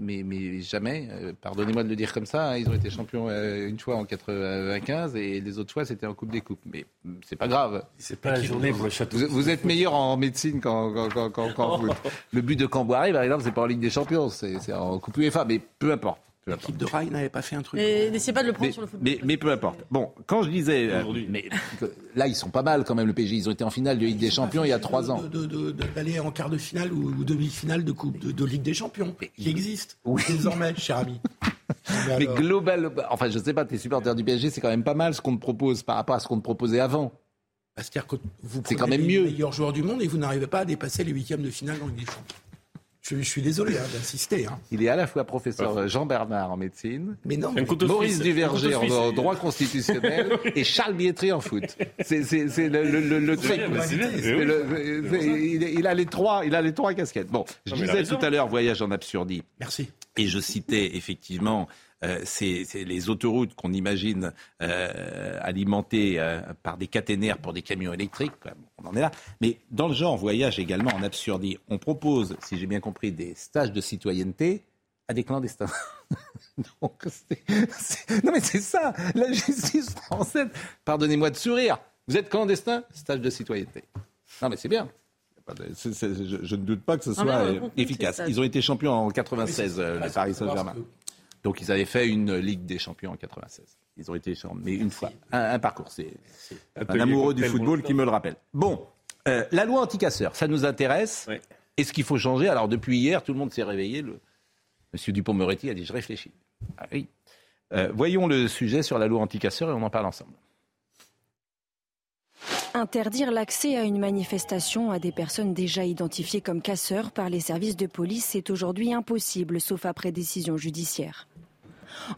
Mais jamais. Pardonnez-moi de le dire comme ça. Ils ont été champions une fois en 95 et les autres fois c'était en Coupe des Coupes. Mais c'est pas grave. C'est pas la journée pour le château. Vous êtes meilleur en médecine qu'en foot. Le but de Camboire, par exemple, c'est pas en Ligue des Champions, c'est en Coupe UEFA. Mais peu importe. L'équipe de rail n'avait pas fait un truc. Mais n'essayez pas de le prendre sur le football. Mais peu importe. Bon, quand je disais... là, ils sont pas mal quand même, le PSG. Ils ont été en finale de Ligue des Champions il y a 3 ans. D'aller en quart de finale ou demi-finale de Coupe de Ligue des Champions, qui existe désormais, cher ami. Mais globalement, enfin je sais pas, tes supporters du PSG, c'est quand même pas mal ce qu'on te propose par rapport à ce qu'on te proposait avant. Bah, c'est-à-dire que vous prenez quand même les meilleurs joueurs du monde et vous n'arrivez pas à dépasser les huitièmes de finale dans Ligue des Champions. Je suis désolé d'insister. Il est à la fois professeur Jean Bernard en médecine, mais non, Maurice Duverger en droit constitutionnel et Charles Biétry en foot. C'est le truc. Il a les trois casquettes. Bon, je disais tout à l'heure, voyage en absurdie. Merci. Et je citais effectivement c'est les autoroutes qu'on imagine alimentées par des caténaires pour des camions électriques. On en est là. Mais dans le genre voyage également en absurdie, on propose, si j'ai bien compris, des stages de citoyenneté à des clandestins. Donc, non mais c'est ça, la justice française. Pardonnez-moi de sourire. Vous êtes clandestin, stage de citoyenneté. Non mais c'est bien. Je ne doute pas que ce soit efficace. Ils ont été champions en 96, le Paris Saint-Germain. Donc ils avaient fait une Ligue des Champions en 96. Ils ont été champions, mais une fois. Un parcours. C'est un amoureux du football qui me le rappelle. Bon, la loi anti-casseurs, ça nous intéresse. Oui. Est-ce qu'il faut changer ? Alors depuis hier, tout le monde s'est réveillé. Monsieur Dupond-Moretti a dit « je réfléchis ». Ah oui. Voyons le sujet sur la loi anti-casseurs et on en parle ensemble. Interdire l'accès à une manifestation à des personnes déjà identifiées comme casseurs par les services de police est aujourd'hui impossible, sauf après décision judiciaire.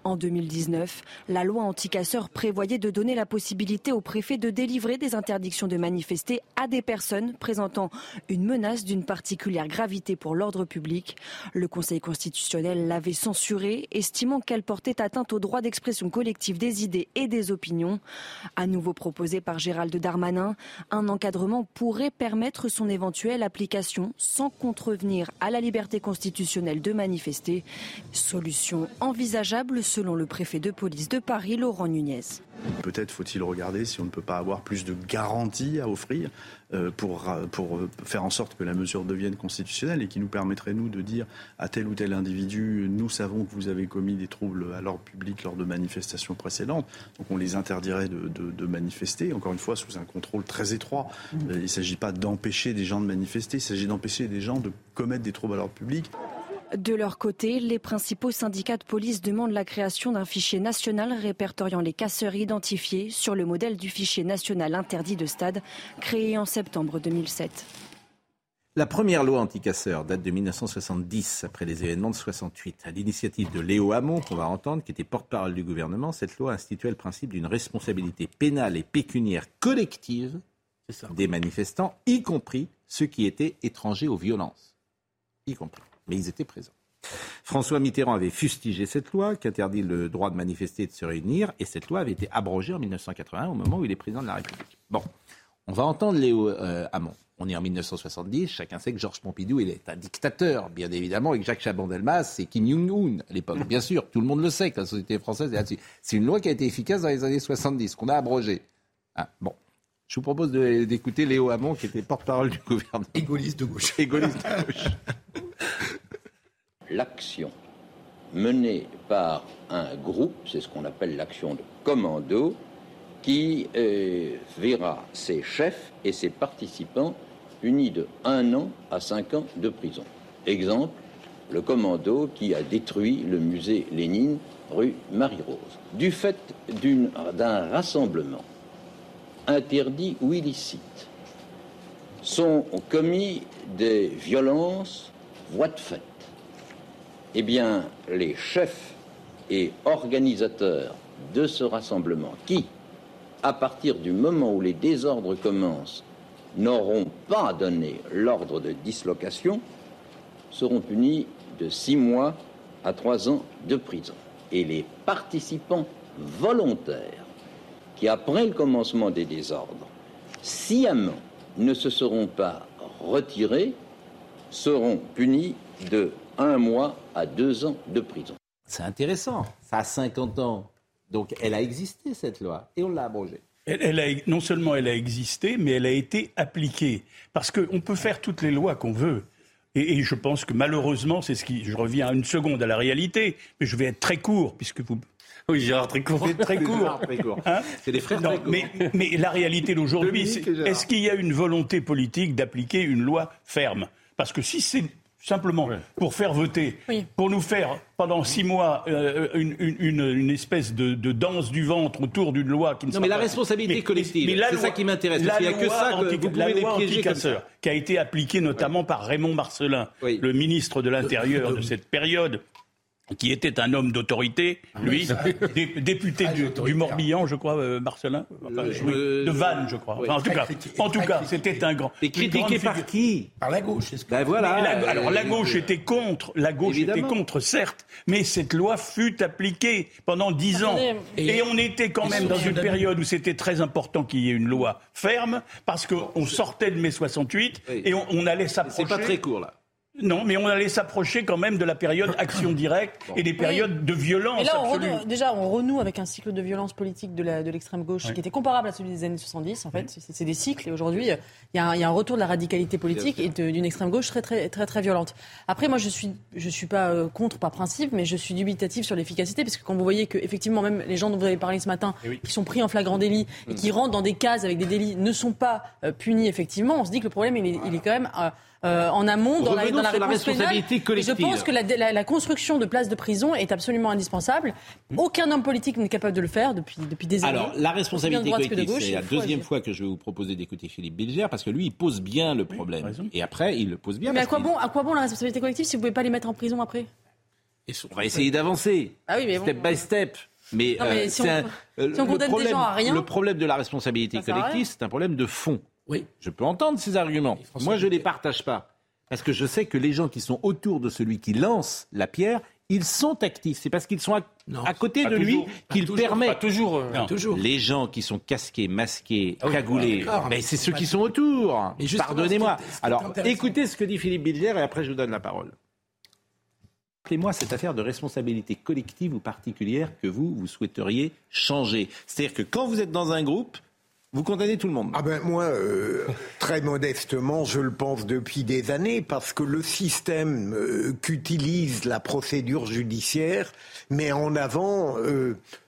En 2019, la loi anti-casseurs prévoyait de donner la possibilité aux préfets de délivrer des interdictions de manifester à des personnes présentant une menace d'une particulière gravité pour l'ordre public. Le Conseil constitutionnel l'avait censurée, estimant qu'elle portait atteinte au droit d'expression collective des idées et des opinions. À nouveau proposé par Gérald Darmanin, un encadrement pourrait permettre son éventuelle application sans contrevenir à la liberté constitutionnelle de manifester. Solution envisageable selon le préfet de police de Paris, Laurent Nunez. Peut-être faut-il regarder si on ne peut pas avoir plus de garanties à offrir pour faire en sorte que la mesure devienne constitutionnelle et qui nous permettrait, nous, de dire à tel ou tel individu, nous savons que vous avez commis des troubles à l'ordre public lors de manifestations précédentes, donc on les interdirait de manifester, encore une fois, sous un contrôle très étroit. Il ne s'agit pas d'empêcher des gens de manifester, il s'agit d'empêcher des gens de commettre des troubles à l'ordre public. De leur côté, les principaux syndicats de police demandent la création d'un fichier national répertoriant les casseurs identifiés sur le modèle du fichier national interdit de stade créé en septembre 2007. La première loi anti-casseurs date de 1970, après les événements de 68. À l'initiative de Léo Hamon, qu'on va entendre, qui était porte-parole du gouvernement, cette loi instituait le principe d'une responsabilité pénale et pécuniaire collective des manifestants, y compris ceux qui étaient étrangers aux violences. Y compris. Mais ils étaient présents. François Mitterrand avait fustigé cette loi qui interdit le droit de manifester et de se réunir. Et cette loi avait été abrogée en 1981 au moment où il est président de la République. Bon, on va entendre Léo Hamon. On est en 1970. Chacun sait que Georges Pompidou, il est un dictateur, bien évidemment. Et que Jacques Chaban-Delmas, c'est Kim Jong-un à l'époque. Bien sûr, tout le monde le sait que la société française est là-dessus. C'est une loi qui a été efficace dans les années 70, qu'on a abrogée. Ah, bon. Je vous propose d'écouter Léo Hamon, qui était porte-parole du gouvernement. Égoliste de gauche. Égoliste de gauche. L'action menée par un groupe, c'est ce qu'on appelle l'action de commando, qui verra ses chefs et ses participants punis de 1 an à 5 ans de prison. Exemple, le commando qui a détruit le musée Lénine, rue Marie-Rose. Du fait d'un rassemblement interdit ou illicite, sont commis des violences, voies de fait. Eh bien, les chefs et organisateurs de ce rassemblement qui, à partir du moment où les désordres commencent, n'auront pas donné l'ordre de dislocation, seront punis de 6 mois à 3 ans de prison. Et les participants volontaires qui, après le commencement des désordres, sciemment ne se seront pas retirés, seront punis de 1 mois à 2 ans de prison. C'est intéressant. Ça a 50 ans. Donc elle a existé, cette loi, et on l'a abrogée. Non seulement elle a existé, mais elle a été appliquée. Parce qu'on peut faire toutes les lois qu'on veut. Et je pense que malheureusement, c'est ce qui... Je reviens une seconde à la réalité, mais je vais être très court, puisque vous... Oui, Gérard, très court. C'est très court. Hein, c'est des frères très courts. Mais la réalité d'aujourd'hui, c'est est-ce qu'il y a une volonté politique d'appliquer une loi ferme ? Parce que si c'est... Simplement, pour faire voter, pour nous faire pendant 6 mois une espèce de danse du ventre autour d'une loi qui ne sera pas... Non mais la responsabilité collective, mais c'est ça qui m'intéresse. Parce qu'il n'y a que ça que vous pouvez les piéger comme ça. Qui a été appliquée notamment par Raymond Marcelin, le ministre de l'Intérieur de cette période, qui était un homme d'autorité, lui, député du Morbihan, je crois, Marcelin, de Vannes, je crois. En tout cas, c'était un grand... Et critiqué par qui ? Par la gauche, c'est ce que... Ben voilà. Alors la gauche était contre, certes, mais cette loi fut appliquée pendant 10 ans. Et on était quand même dans une période où c'était très important qu'il y ait une loi ferme, parce qu'on sortait de mai 68 et on allait s'approcher... C'est pas très court, là. Non, mais on allait s'approcher quand même de la période action directe et des périodes de violence. Et là, on renoue avec un cycle de violence politique de l'extrême gauche qui était comparable à celui des années 70, en fait. C'est des cycles. Et aujourd'hui, il y a un retour de la radicalité politique et d'une extrême gauche très, très, très, très violente. Après, moi, je suis pas contre par principe, mais je suis dubitative sur l'efficacité, parce que quand vous voyez que, effectivement, même les gens dont vous avez parlé ce matin, qui sont pris en flagrant délit et qui rentrent dans des cases avec des délits, ne sont pas punis, effectivement, on se dit que le problème, il est quand même... en amont, dans la réponse pénale. Je pense que la construction de places de prison est absolument indispensable. Aucun homme politique n'est capable de le faire depuis des années. Alors, la responsabilité collective, c'est la deuxième fois que je vais vous proposer d'écouter Philippe Bilger, parce que lui, il pose bien le problème. Et après, il le pose bien. Mais à quoi bon la responsabilité collective si vous ne pouvez pas les mettre en prison après ? On va essayer d'avancer, step by step. Mais si on condamne des gens à rien... Le problème de la responsabilité collective, c'est un problème de fond. Oui, je peux entendre ces arguments. Moi, je ne les partage pas. Parce que je sais que les gens qui sont autour de celui qui lance la pierre, ils sont actifs. C'est parce qu'ils sont à côté de lui qu'il permet. Pas toujours. Les gens qui sont casqués, masqués, cagoulés, c'est ceux qui sont autour. Pardonnez-moi. Alors, écoutez ce que dit Philippe Bilger et après, je vous donne la parole. Rappelez-moi cette affaire de responsabilité collective ou particulière que vous souhaiteriez changer. C'est-à-dire que quand vous êtes dans un groupe, vous condamnez tout le monde. Moi, très modestement, je le pense depuis des années, parce que le système qu'utilise la procédure judiciaire met en avant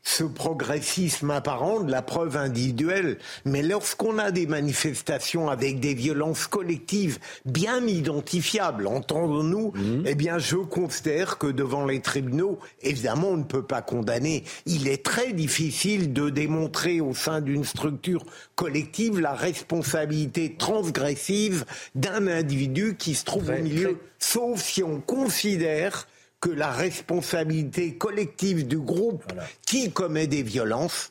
ce progressisme apparent de la preuve individuelle. Mais lorsqu'on a des manifestations avec des violences collectives bien identifiables, entendons-nous, je considère que devant les tribunaux, évidemment, on ne peut pas condamner. Il est très difficile de démontrer au sein d'une structure collective la responsabilité transgressive d'un individu qui se trouve au milieu, sauf si on considère que la responsabilité collective du groupe qui commet des violences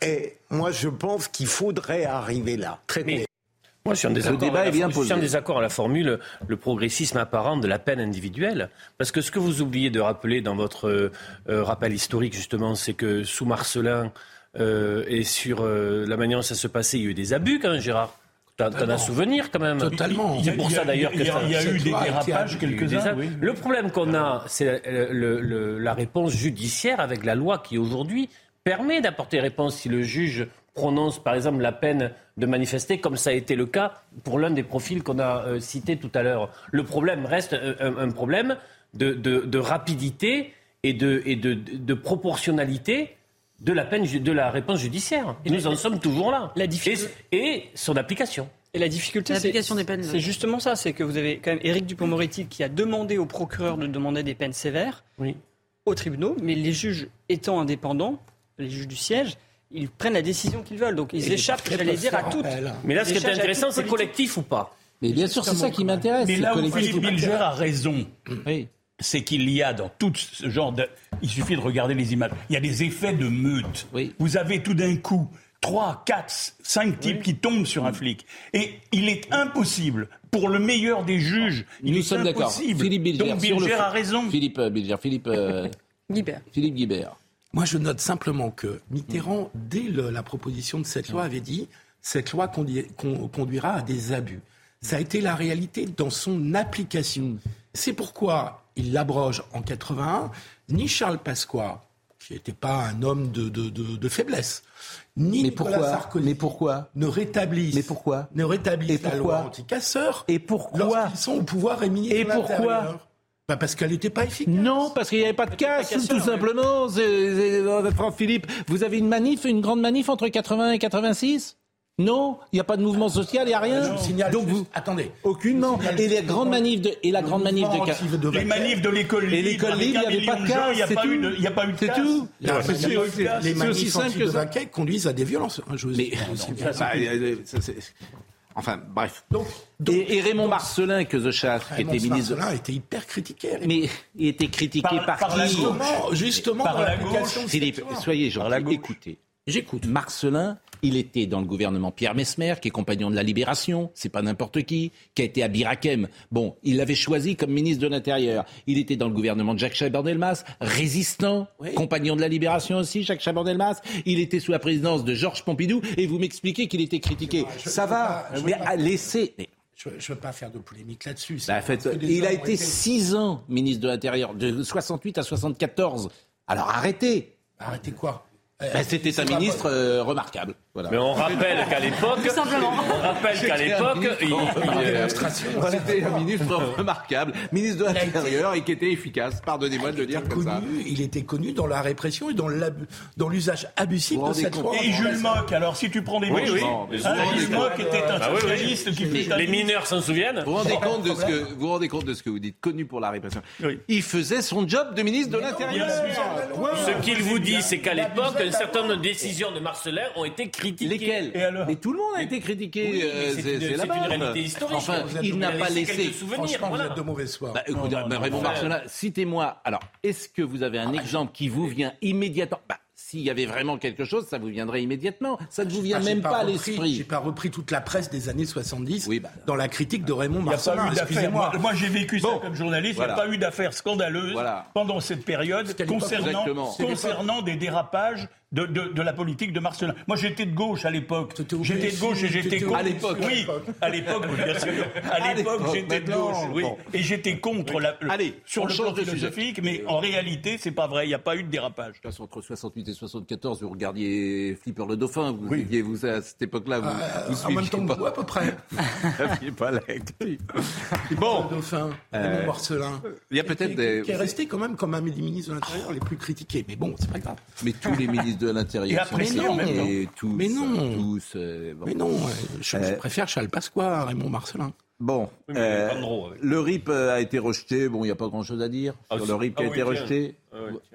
est... Moi, je pense qu'il faudrait arriver là. Très bien. Moi, je suis en désaccord à la formule, le progressisme apparent de la peine individuelle. Parce que ce que vous oubliez de rappeler dans votre rappel historique, justement, c'est que sous Marcelin... et sur la manière dont ça se passait, il y a eu des abus quand même, Gérard. T'en as souvenir quand même. Totalement. C'est pour ça d'ailleurs que ça... Il y a eu des dérapages, quelques-uns. Le problème qu'on a, c'est la réponse judiciaire avec la loi qui aujourd'hui permet d'apporter réponse si le juge prononce par exemple la peine de manifester, comme ça a été le cas pour l'un des profils qu'on a cité tout à l'heure. Le problème reste un problème de rapidité et de proportionnalité de la réponse judiciaire. Et nous en sommes toujours là. Et son application. Et la difficulté, c'est justement ça. C'est que vous avez quand même Éric Dupond-Moretti qui a demandé au procureur de demander des peines sévères aux tribunaux, mais les juges étant indépendants, les juges du siège, ils prennent la décision qu'ils veulent. Donc ils échappent, j'allais dire, à toutes. Mais là, ce qui est intéressant, c'est collectif ou pas. Mais bien sûr, c'est ça qui m'intéresse. Mais là où Philippe Bilger a raison, c'est qu'il y a dans tout ce genre de... Il suffit de regarder les images. Il y a des effets de meute. Vous avez tout d'un coup 3, 4, 5 types qui tombent sur un flic. Et il est impossible, pour le meilleur des juges, d'accord. Philippe Bilger, donc Bilger a raison. Philippe Bilger, Philippe Guibert. Moi, je note simplement que Mitterrand, dès la proposition de cette loi, avait dit « Cette loi conduira à des abus ». Ça a été la réalité dans son application. C'est pourquoi il l'abroge en 81. Ni Charles Pasqua, qui n'était pas un homme de faiblesse. Ni Nicolas Sarkozy ne rétablissent la loi anti-casseurs lorsqu'ils sont au pouvoir et pourquoi bah parce qu'elle n'était pas efficace. Non, parce qu'il n'y avait pas de casse, tout simplement. Philippe, vous avez une grande manif entre 80 et 86 ? Non, il n'y a pas de mouvement social, il n'y a rien. Donc vous attendez. Aucunement. Et les grandes manifs de les manifs de l'école libre, il n'y avait pas de casse, il n'y a pas eu de casse. C'est tout. Les manifs de Vaquet conduisent à des violences. Enfin, bref. Donc, Raymond Marcelin, que je chasse, qui était ministre... Raymond Marcelin était hyper critiqué. Mais il était critiqué par qui ? Justement, par la gauche. Philippe, soyez gentil, écoutez. J'écoute. Marcelin, il était dans le gouvernement Pierre Messmer, qui est compagnon de la Libération, c'est pas n'importe qui a été à Birakem. Bon, il l'avait choisi comme ministre de l'Intérieur. Il était dans le gouvernement de Jacques Chaban-Delmas, résistant, oui. Compagnon de la Libération aussi, Jacques Chaban-Delmas. Il était sous la présidence de Georges Pompidou, et vous m'expliquez qu'il était critiqué. Vrai, ça va, pas, mais à laisser... Je ne veux pas faire de polémique là-dessus. Il a été 6 ans ministre de l'Intérieur, de 68 à 74. Alors arrêtez. Arrêtez quoi ? C'était un ministre remarquable. Voilà. Mais on rappelle qu'à l'époque, c'était un ministre remarquable, ministre de l'Intérieur et qui était efficace. Pardonnez-moi de le dire comme ça. Il était connu dans la répression et dans l'usage abusif de cette loi. Et Jules Moc. Alors si tu prends des bouches, Jules Moc était un socialiste qui faisait... Les mineurs s'en souviennent. Vous rendez compte de ce que vous dites, connu pour la répression. Il faisait son job de ministre de l'Intérieur. Ce qu'il vous dit, c'est qu'à l'époque, un certain nombre de décisions de Marcelin ont été critiquées. Lesquelles ? Mais tout le monde a été critiqué. Oui, c'est une réalité historique. Enfin, il n'a pas laissé. Franchement, voilà. Vous êtes de mauvais soir. Raymond Marcelin, citez-moi. Alors, est-ce que vous avez un exemple qui vous vient immédiatement ? S'il y avait vraiment quelque chose, ça vous viendrait immédiatement. Ça ne vous vient même pas à l'esprit. Je n'ai pas repris toute la presse des années 70 dans la critique de Raymond Marcelin. Excusez-moi. Moi, j'ai vécu ça comme journaliste. Voilà. Il n'y a pas eu d'affaires scandaleuses pendant cette période concernant des dérapages de la politique de Marcelin. Moi, j'étais de gauche à l'époque. J'étais de gauche et j'étais contre. À l'époque. Oui, à l'époque, bien sûr. À l'époque, j'étais de gauche. Oui. Et j'étais contre sur le plan philosophique, mais en réalité, c'est pas vrai. Il n'y a pas eu de dérapage. De toute façon, entre 68 et 74, vous regardiez Flipper le Dauphin, vous à cette époque-là, vous en même temps que vous, à peu près. Vous pas la bon. Le Dauphin, Raymond Marcelin. Il y a peut-être qui est resté quand même comme un des ministres de l'Intérieur les plus critiqués. Mais bon, c'est pas grave. Mais tous les ministres de l'Intérieur sont critiqués. Mais non. Mais non. Je préfère Charles Pasqua à Raymond Marcelin. Bon, le RIP a été rejeté. Bon, il n'y a pas grand-chose à dire sur le RIP qui a été rejeté.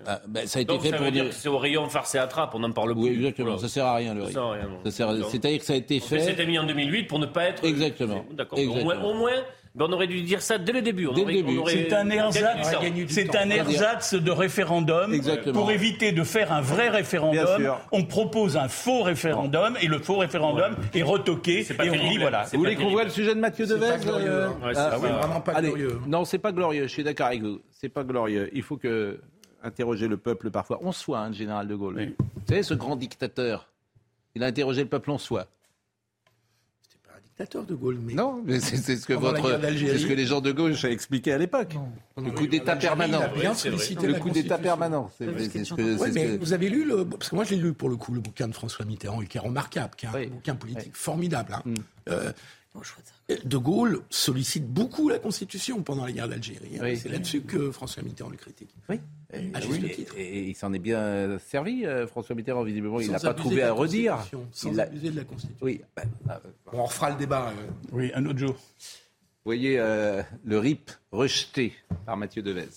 Ça a été donc, fait pour dire que c'est au rayon farce et attrape. On en parle beaucoup. Oui, exactement. Ça sert à rien le RIP. C'est-à-dire que ça a été fait. C'était mis en 2008 pour ne pas être. Exactement. D'accord. Exactement. Au moins, on aurait dû dire ça dès le début. C'est un ersatz de référendum. Exactement. Pour éviter de faire un vrai référendum. On propose un faux référendum et le faux référendum est retoqué et on dit voilà. Vous voulez qu'on voit le sujet de Mathieu Devez ? C'est pas glorieux. Vraiment pas glorieux. Non, c'est pas glorieux. Je suis d'accord avec vous. C'est pas glorieux. Il faut que interroger le peuple parfois. On soit le général de Gaulle. Oui. Vous savez, ce grand dictateur, il a interrogé le peuple en soi. C'était pas un dictateur de Gaulle, mais non. Mais c'est ce que les gens de gauche expliquaient à l'époque. Le coup d'État permanent. Le coup d'État permanent. Vous avez lu parce que moi j'ai lu pour le coup le bouquin de François Mitterrand, qui est remarquable, qui est un bouquin politique formidable. Hein. De Gaulle sollicite beaucoup la Constitution pendant la guerre d'Algérie. Hein. Oui. C'est là-dessus que François Mitterrand le critique. Oui. À juste titre. Et il s'en est bien servi, François Mitterrand. Visiblement, il n'a pas trouvé à redire. Sans abuser de la Constitution. Oui. On refera le débat. Oui, un autre jour. Vous voyez le RIP rejeté par Mathieu Devez.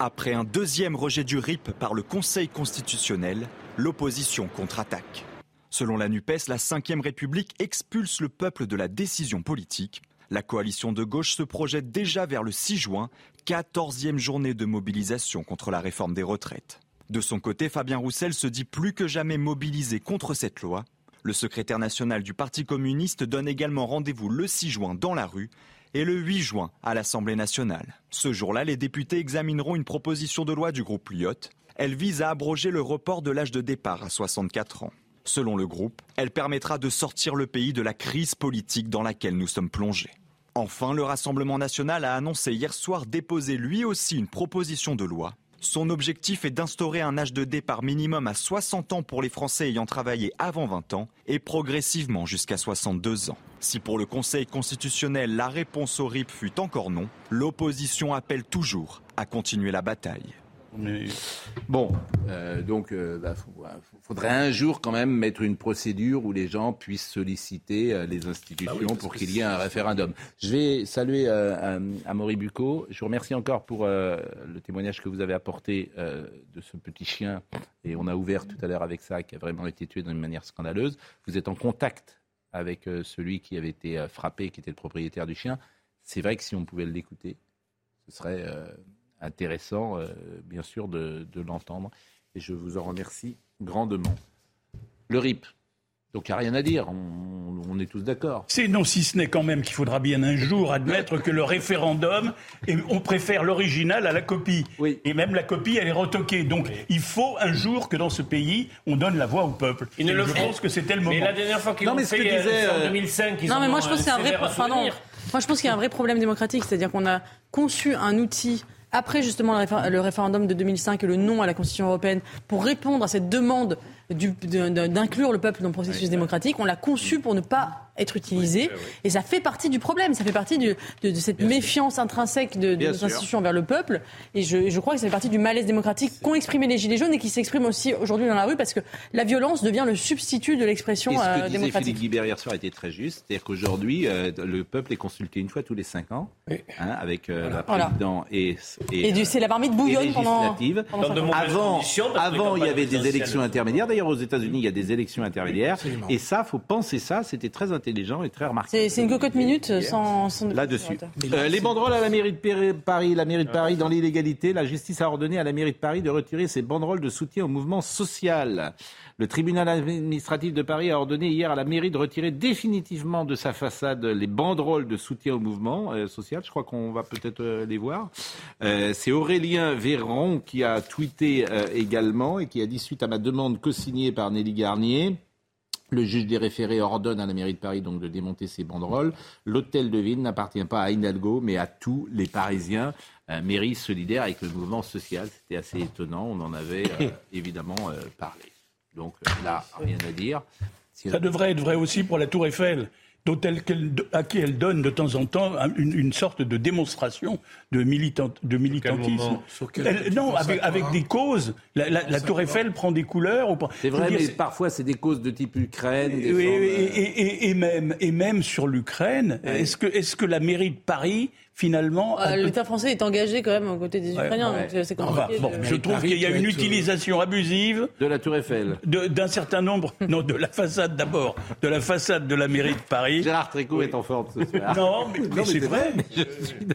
Après un deuxième rejet du RIP par le Conseil constitutionnel, l'opposition contre-attaque. Selon la NUPES, la 5e République expulse le peuple de la décision politique. La coalition de gauche se projette déjà vers le 6 juin, 14e journée de mobilisation contre la réforme des retraites. De son côté, Fabien Roussel se dit plus que jamais mobilisé contre cette loi. Le secrétaire national du Parti communiste donne également rendez-vous le 6 juin dans la rue et le 8 juin à l'Assemblée nationale. Ce jour-là, les députés examineront une proposition de loi du groupe Lyotte. Elle vise à abroger le report de l'âge de départ à 64 ans. Selon le groupe, elle permettra de sortir le pays de la crise politique dans laquelle nous sommes plongés. Enfin, le Rassemblement national a annoncé hier soir déposer lui aussi une proposition de loi. Son objectif est d'instaurer un âge de départ minimum à 60 ans pour les Français ayant travaillé avant 20 ans et progressivement jusqu'à 62 ans. Si pour le Conseil constitutionnel, la réponse au RIP fut encore non, l'opposition appelle toujours à continuer la bataille. Mais... Bon, faudrait un jour quand même mettre une procédure où les gens puissent solliciter les institutions pour qu'il y ait un référendum. Je vais saluer Amaury Bucco. Je vous remercie encore pour le témoignage que vous avez apporté de ce petit chien. Et on a ouvert tout à l'heure avec ça, qui a vraiment été tué d'une manière scandaleuse. Vous êtes en contact avec celui qui avait été frappé, qui était le propriétaire du chien. C'est vrai que si on pouvait l'écouter, ce serait... intéressant, bien sûr, de l'entendre. Et je vous en remercie grandement. Le RIP. Donc, il n'y a rien à dire. On est tous d'accord. C'est non, si ce n'est quand même qu'il faudra bien un jour admettre que le référendum, et on préfère l'original à la copie. Oui. Et même la copie, elle est retoquée. Donc, il faut un jour que dans ce pays, on donne la voix au peuple. Et je pense que c'était le moment. Mais la dernière fois qu'ils ont fait, en 2005, ils ont... Non, mais moi, je pense que c'est un vrai... Pardon. Moi, je pense qu'il y a un vrai problème démocratique. C'est-à-dire qu'on a conçu un outil... Après justement le référendum de 2005 et le non à la Constitution européenne, pour répondre à cette demande d'inclure le peuple dans le processus démocratique, on l'a conçu pour ne pas être utilisé. Et ça fait partie du problème, ça fait partie de cette méfiance intrinsèque de nos institutions envers le peuple. Et je crois que ça fait partie du malaise démocratique qu'ont exprimé les Gilets jaunes et qui s'exprime aussi aujourd'hui dans la rue, parce que la violence devient le substitut de l'expression démocratique. Ce que disait Philippe Guibert hier soir était très juste, c'est-à-dire qu'aujourd'hui, le peuple est consulté une fois tous les 5 ans, avec la présidente et c'est la marmite bouillonne pendant Avant, il y avait des élections intermédiaires. D'ailleurs, aux États-Unis, il y a des élections intermédiaires. Absolument. Et ça, faut penser ça. C'était très intelligent et très remarquable. C'est une cocotte minute sans là-dessus. Les banderoles à la mairie de Paris, dans l'illégalité. La justice a ordonné à la mairie de Paris de retirer ses banderoles de soutien au mouvement social. Le tribunal administratif de Paris a ordonné hier à la mairie de retirer définitivement de sa façade les banderoles de soutien au mouvement social. Je crois qu'on va peut-être les voir. C'est Aurélien Véron qui a tweeté également et qui a dit: suite à ma demande co-signée par Nelly Garnier, le juge des référés ordonne à la mairie de Paris donc de démonter ses banderoles. L'hôtel de ville n'appartient pas à Hidalgo, mais à tous les Parisiens. Mairie solidaire avec le mouvement social. C'était assez étonnant. On en avait évidemment parlé. Donc là, rien à dire. Ça devrait être vrai aussi pour la Tour Eiffel, à qui elle donne de temps en temps une sorte de démonstration de militantisme. Avec des causes. La Tour Eiffel prend des couleurs. C'est vrai, mais parfois c'est des causes de type Ukraine. Et même sur l'Ukraine, est-ce que la mairie de Paris... Finalement, l'État français est engagé quand même aux côtés des Ukrainiens. Ouais. Donc c'est compliqué. Je trouve qu'il y a une utilisation abusive de la Tour Eiffel, d'un certain nombre, de la façade d'abord, de la façade de la mairie de Paris. Gérard Tricot est en forme ce soir. Non, mais c'est vrai.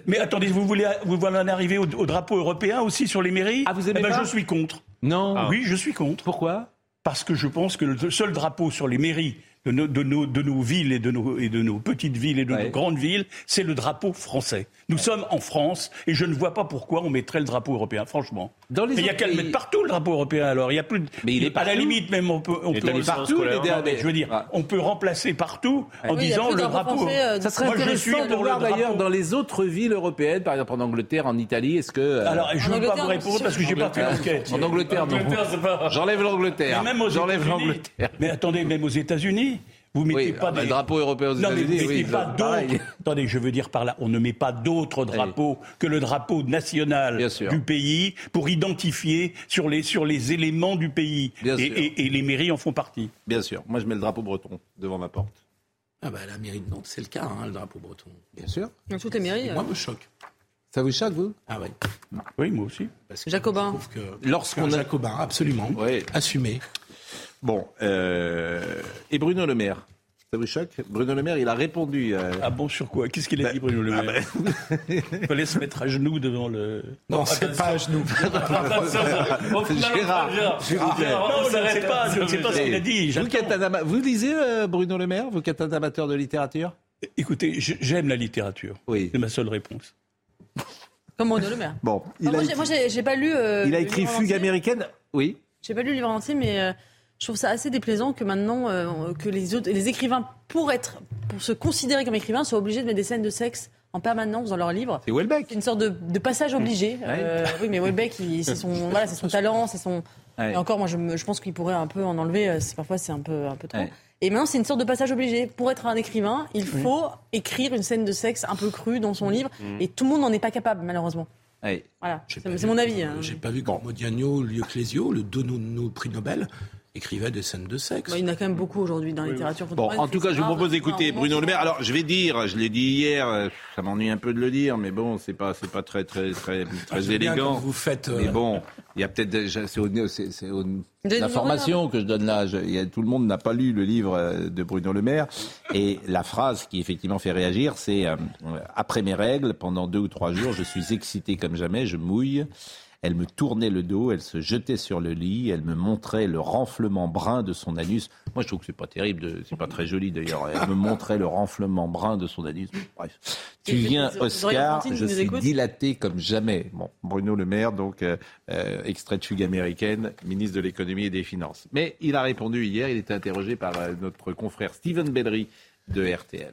Mais attendez, vous voulez en arriver au drapeau européen aussi sur les mairies ? Ah, vous aimez pas ? Je suis contre. Non. Ah. Oui, je suis contre. Pourquoi ? Parce que je pense que le seul drapeau sur les mairies de nos villes et de nos petites villes et de nos grandes villes, c'est le drapeau français. Nous sommes en France et je ne vois pas pourquoi on mettrait le drapeau européen, franchement. Mais il y a qu'à le mettre partout, le drapeau européen, alors. Il y a plus de... Mais il est à la limite, même, on peut partout. Je veux dire, on peut remplacer partout en disant le drapeau. Ça serait intéressant de voir d'ailleurs dans les autres villes européennes, par exemple en Angleterre, en Italie, est-ce que... Alors, je ne veux pas vous répondre parce que je n'ai pas fait l'enquête. En Angleterre, non. J'enlève l'Angleterre. Mais attendez, même aux États-Unis. Vous mettez pas des drapeaux européens. Non, mais vous mettez pas d'autres. Attendez, je veux dire par là, on ne met pas d'autres drapeaux que le drapeau national du pays pour identifier sur les éléments du pays. Et les mairies en font partie. Bien sûr. Moi, je mets le drapeau breton devant ma porte. Ah bah la mairie de Nantes, c'est le cas, le drapeau breton. Bien sûr. Dans toutes les mairies. Moi, me choque. Ça vous choque, vous ? Ah oui. Oui, moi aussi. Parce que Jacobin. Lorsqu'on a Jacobin, absolument. Oui. Assumé. Bon, et Bruno Le Maire, ça vous choque ? Bruno Le Maire, il a répondu... Ah bon, sur quoi ? Qu'est-ce qu'il a dit, Bruno Le Maire ? Il fallait se mettre à genoux devant le... Non, c'est pas à genoux. Gérard. Non, je ne sais pas ce qu'il a dit. Vous lisez Bruno Le Maire, vous qui êtes un amateur de littérature ? Écoutez, j'aime la littérature. Oui. C'est ma seule réponse. Comme Bruno Le Maire. Bon, moi, j'ai pas lu... Il a écrit Fugue américaine ? Oui. J'ai pas lu le livre entier, mais... Je trouve ça assez déplaisant que maintenant, que les écrivains, pour se considérer comme écrivains, soient obligés de mettre des scènes de sexe en permanence dans leurs livres. C'est Houellebecq. C'est une sorte de passage obligé. Oui, mais Houellebecq, c'est son talent, c'est son... Ouais. Et encore, moi, je pense qu'il pourrait un peu en enlever. Parfois, c'est un peu trop. Ouais. Et maintenant, c'est une sorte de passage obligé. Pour être un écrivain, il faut écrire une scène de sexe un peu crue dans son livre. Et tout le monde n'en est pas capable, malheureusement. Ouais. Voilà, c'est mon avis. J'ai pas vu que Modiano, Lioclésio, le deux nos prix Nobel, écrivait des scènes de sexe. Bah, il y en a quand même beaucoup aujourd'hui dans la littérature. Bon, en tout cas, je vous propose d'écouter Bruno Le Maire. Alors, je vais dire, je l'ai dit hier, ça m'ennuie un peu de le dire, mais bon, c'est pas très très très très élégant. Vous faites. Mais bon, il y a peut-être la formation que je donne là. Tout le monde n'a pas lu le livre de Bruno Le Maire, et la phrase qui effectivement fait réagir, c'est après mes règles, pendant 2 ou 3 jours, je suis excité comme jamais, je mouille. Elle me tournait le dos, elle se jetait sur le lit, elle me montrait le renflement brun de son anus. Moi, je trouve que c'est pas terrible, c'est pas très joli d'ailleurs. Elle me montrait le renflement brun de son anus. Bref. Tu viens, Oscar, je suis dilaté comme jamais. Bon, Bruno Le Maire, donc, extrait de Fugue américaine, ministre de l'économie et des finances. Mais il a répondu hier, il était interrogé par notre confrère Steven Bellery de RTL.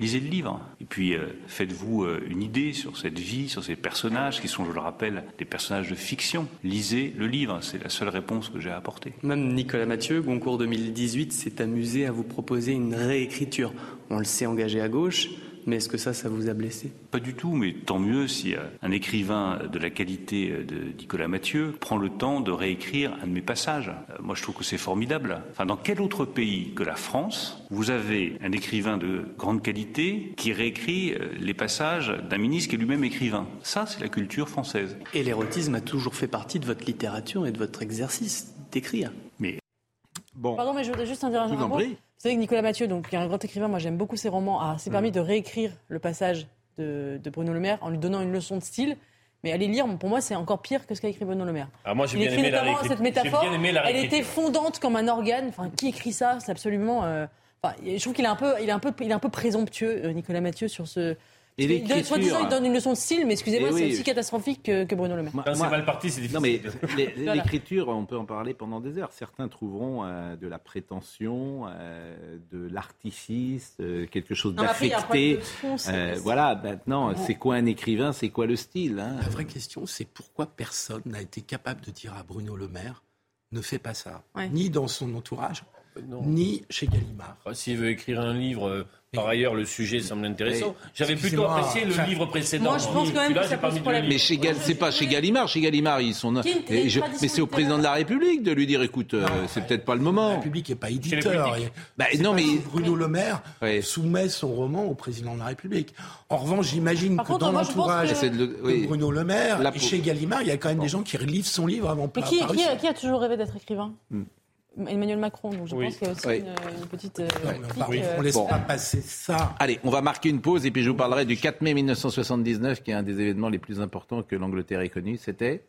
Lisez le livre, et puis faites-vous une idée sur cette vie, sur ces personnages qui sont, je le rappelle, des personnages de fiction. Lisez le livre, c'est la seule réponse que j'ai à apporter. Même Nicolas Mathieu, Goncourt 2018, s'est amusé à vous proposer une réécriture. On le sait engagé à gauche, mais est-ce que ça vous a blessé ? Pas du tout, mais tant mieux si un écrivain de la qualité de Nicolas Mathieu prend le temps de réécrire un de mes passages. Moi, je trouve que c'est formidable. Enfin, dans quel autre pays que la France, vous avez un écrivain de grande qualité qui réécrit les passages d'un ministre qui est lui-même écrivain. Ça, c'est la culture française. Et l'érotisme a toujours fait partie de votre littérature et de votre exercice d'écrire. Mais... Bon. Pardon, mais je voudrais juste intervenir un mot. Vous savez que Nicolas Mathieu, donc, qui est un grand écrivain, moi j'aime beaucoup ses romans, s'est permis de réécrire le passage de Bruno Le Maire en lui donnant une leçon de style. Mais aller lire, pour moi, c'est encore pire que ce qu'a écrit Bruno Le Maire. Ah, moi, j'ai bien aimé notamment cette métaphore. Elle était fondante comme un organe. Enfin, qui écrit ça ? C'est absolument... Enfin, je trouve qu'il est un peu présomptueux, Nicolas Mathieu, sur ce... Soit disant, il donne une leçon de style, mais excusez-moi, c'est aussi catastrophique que Bruno Le Maire. Quand c'est mal parti, c'est difficile. Non, mais l'écriture, on peut en parler pendant des heures. Certains trouveront de la prétention, de l'artifice, quelque chose d'affecté. Voilà, maintenant, c'est quoi un écrivain, c'est quoi le style La vraie question, c'est pourquoi personne n'a été capable de dire à Bruno Le Maire, ne fais pas ça, ni dans son entourage... Non. Ni chez Gallimard. S'il veut écrire un livre, par ailleurs, le sujet semble intéressant. J'avais plutôt apprécié le livre précédent. Moi, je pense quand même que ça pose problème. Mais c'est pas chez Gallimard. Chez Gallimard, ils sont... Mais c'est au président de la République de lui dire, écoute, c'est peut-être pas le moment. La République n'est pas éditeur. Bruno Le Maire soumet son roman au président de la République. En revanche, j'imagine que dans l'entourage de Bruno Le Maire, et chez Gallimard, il y a quand même des gens qui relisent son livre avant... Mais qui a toujours rêvé d'être écrivain ? Emmanuel Macron, donc je pense qu'il y a aussi une petite... On ne laisse pas passer ça. Allez, on va marquer une pause et puis je vous parlerai du 4 mai 1979, qui est un des événements les plus importants que l'Angleterre ait connu. C'était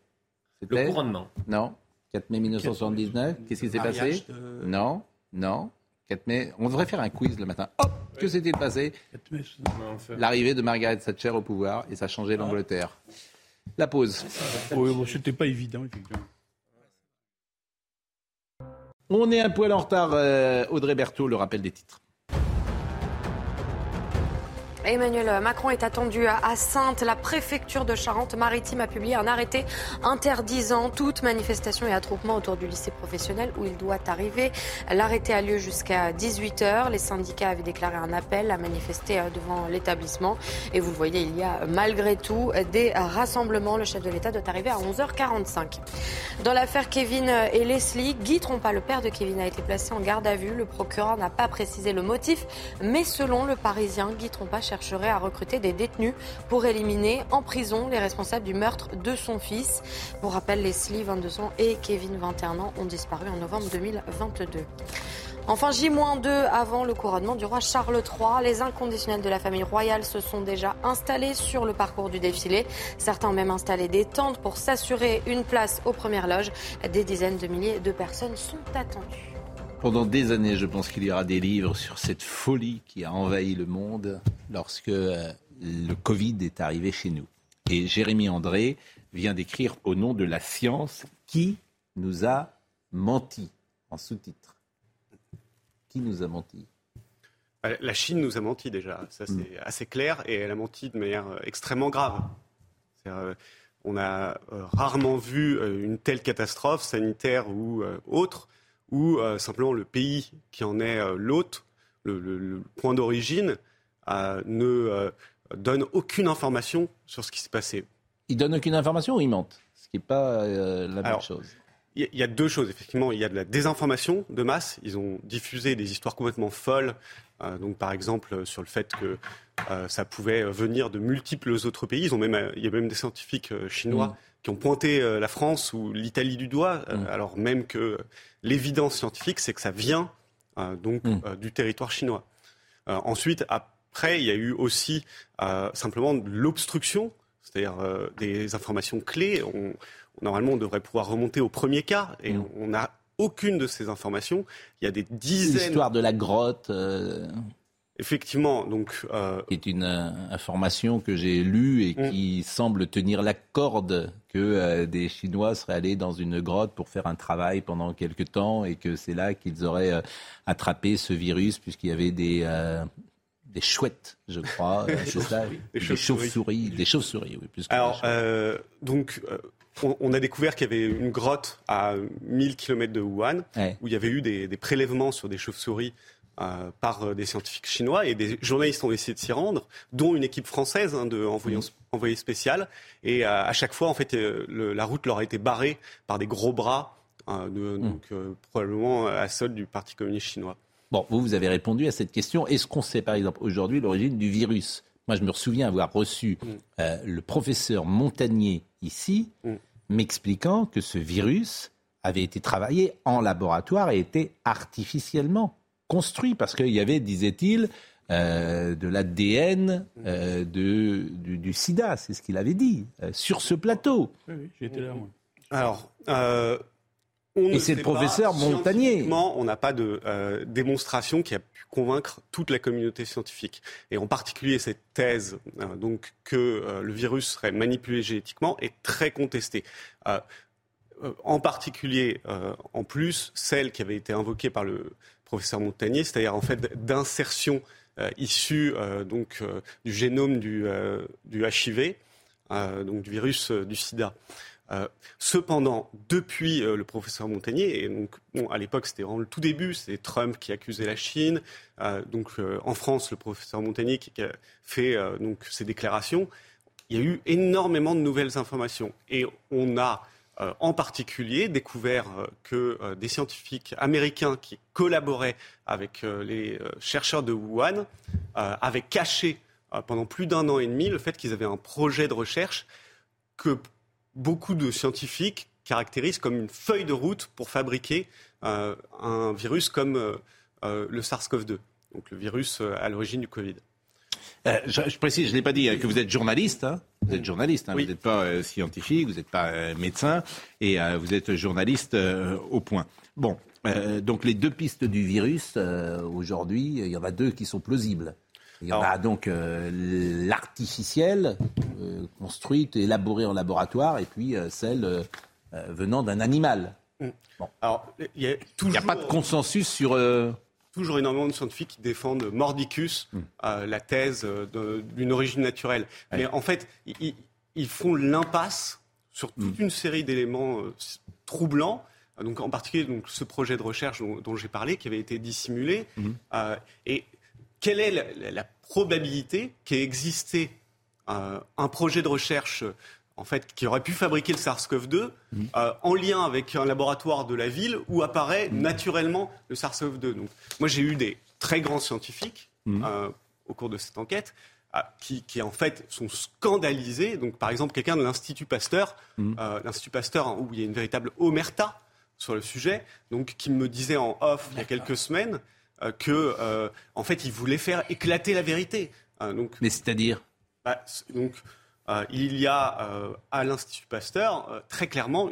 le couronnement. Non. 4 mai 1979. Qu'est-ce qui s'est passé ? Non. 4 mai. On devrait faire un quiz le matin. Hop ! Que s'est-il passé ? L'arrivée de Margaret Thatcher au pouvoir et ça a changé l'Angleterre. La pause. C'était pas évident, effectivement. On est un poil en retard, Audrey Berthou, le rappel des titres. Emmanuel Macron est attendu à Saintes. La préfecture de Charente-Maritime a publié un arrêté interdisant toute manifestation et attroupement autour du lycée professionnel où il doit arriver. L'arrêté a lieu jusqu'à 18h. Les syndicats avaient déclaré un appel à manifester devant l'établissement. Et vous le voyez, il y a malgré tout des rassemblements. Le chef de l'État doit arriver à 11h45. Dans l'affaire Kevin et Leslie, Guy Trompas, le père de Kevin, a été placé en garde à vue. Le procureur n'a pas précisé le motif, mais selon le Parisien, Guy Trompas chercherait à recruter des détenus pour éliminer en prison les responsables du meurtre de son fils. Pour rappel, Leslie, 22 ans, et Kevin, 21 ans, ont disparu en novembre 2022. Enfin, J-2 avant le couronnement du roi Charles III. Les inconditionnels de la famille royale se sont déjà installés sur le parcours du défilé. Certains ont même installé des tentes pour s'assurer une place aux premières loges. Des dizaines de milliers de personnes sont attendues. Pendant des années, je pense qu'il y aura des livres sur cette folie qui a envahi le monde lorsque le Covid est arrivé chez nous. Et Jérémy André vient d'écrire au nom de la science qui nous a menti, en sous-titre. Qui nous a menti ? La Chine nous a menti déjà, ça c'est assez clair, et elle a menti de manière extrêmement grave. On a rarement vu une telle catastrophe sanitaire ou autre, où simplement le pays qui en est l'hôte, le point d'origine, ne donne aucune information sur ce qui s'est passé. Il ne donne aucune information ou il mente? Ce qui n'est pas la même chose. Il y a deux choses, effectivement. Il y a de la désinformation de masse. Ils ont diffusé des histoires complètement folles. Donc, par exemple, sur le fait que ça pouvait venir de multiples autres pays. Il y a même des scientifiques chinois qui ont pointé la France ou l'Italie du doigt, alors même que l'évidence scientifique, c'est que ça vient du territoire chinois. Ensuite, après, il y a eu aussi simplement de l'obstruction, c'est-à-dire des informations clés. Normalement, on devrait pouvoir remonter au premier cas, et on n'a aucune de ces informations. Il y a des dizaines... L'histoire de la grotte... Effectivement, donc... C'est une information que j'ai lue et qui semble tenir la corde que des Chinois seraient allés dans une grotte pour faire un travail pendant quelques temps, et que c'est là qu'ils auraient attrapé ce virus, puisqu'il y avait des chouettes, je crois. Des chauves-souris, oui. Plus que donc... On a découvert qu'il y avait une grotte à 1000 km de Wuhan, où il y avait eu des prélèvements sur des chauves-souris par des scientifiques chinois, et des journalistes ont essayé de s'y rendre, dont une équipe française de envoyés spéciaux. Et à chaque fois, en fait, la route leur a été barrée par des gros bras, probablement à solde du Parti communiste chinois. Bon, vous avez répondu à cette question. Est-ce qu'on sait, par exemple, aujourd'hui l'origine du virus ? Moi, je me souviens avoir reçu le professeur Montagnier ici, m'expliquant que ce virus avait été travaillé en laboratoire et était artificiellement construit, parce qu'il y avait, disait-il, de l'ADN du sida, c'est ce qu'il avait dit, sur ce plateau. Oui, j'étais là, moi. Alors, et c'est le professeur Montagnier. On n'a pas de démonstration qui a pu convaincre toute la communauté scientifique. Et en particulier, cette thèse que le virus serait manipulé génétiquement est très contestée. En particulier, en plus, celle qui avait été invoquée par le professeur Montagnier, c'est-à-dire en fait d'insertion issue du génome du HIV, donc du virus du sida. Cependant, depuis le professeur Montagnier, et donc à l'époque c'était vraiment le tout début, c'est Trump qui accusait la Chine. En France, le professeur Montagnier qui a fait ses déclarations. Il y a eu énormément de nouvelles informations, et on a en particulier découvert que des scientifiques américains qui collaboraient avec les chercheurs de Wuhan avaient caché pendant plus d'1 an et demi le fait qu'ils avaient un projet de recherche que beaucoup de scientifiques caractérisent comme une feuille de route pour fabriquer un virus comme le SARS-CoV-2, donc le virus à l'origine du Covid. Je précise, je ne l'ai pas dit, que vous êtes journaliste. Vous êtes journaliste, vous n'êtes pas scientifique, vous n'êtes pas médecin, et vous êtes journaliste au point. Bon, donc les deux pistes du virus, aujourd'hui, il y en a deux qui sont plausibles. Il y en a donc l'artificielle, construite, élaborée en laboratoire, et puis celle venant d'un animal. Bon. Alors, il n'y a pas de consensus sur... Toujours énormément de scientifiques qui défendent mordicus, la thèse d'une origine naturelle. Mais en fait, ils font l'impasse sur toute une série d'éléments troublants. Donc, en particulier, ce projet de recherche dont j'ai parlé, qui avait été dissimulé, et... Quelle est la probabilité qu'ait existé un projet de recherche en fait, qui aurait pu fabriquer le SARS-CoV-2 en lien avec un laboratoire de la ville où apparaît naturellement le SARS-CoV-2 ? Donc, moi, j'ai eu des très grands scientifiques au cours de cette enquête qui, en fait, sont scandalisés. Donc, par exemple, quelqu'un de l'Institut Pasteur, où il y a une véritable omerta sur le sujet, donc, qui me disait en off il y a quelques semaines... en fait, il voulait faire éclater la vérité. Mais c'est-à-dire il y a à l'Institut Pasteur très clairement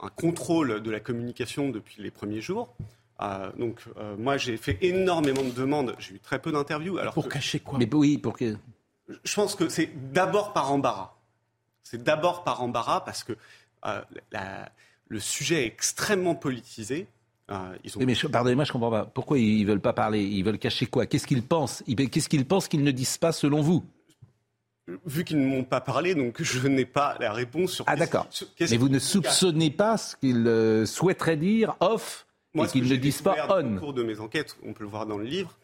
un contrôle de la communication depuis les premiers jours. Moi, j'ai fait énormément de demandes. J'ai eu très peu d'interviews. Alors pour cacher quoi ? Mais oui, pour que. Je pense que c'est d'abord par embarras. Parce que le sujet est extrêmement politisé. Mais pardonnez-moi, je ne comprends pas. Pourquoi ils ne veulent pas parler? Ils veulent cacher quoi? Qu'est-ce qu'ils pensent? Qu'est-ce qu'ils pensent qu'ils ne disent pas selon vous? Vu qu'ils ne m'ont pas parlé, donc je n'ai pas la réponse sur... Ah d'accord, mais vous ne soupçonnez pas ce qu'ils souhaiteraient dire off et qu'ils ne disent pas on. Au cours de mes enquêtes, on peut le voir dans le livre,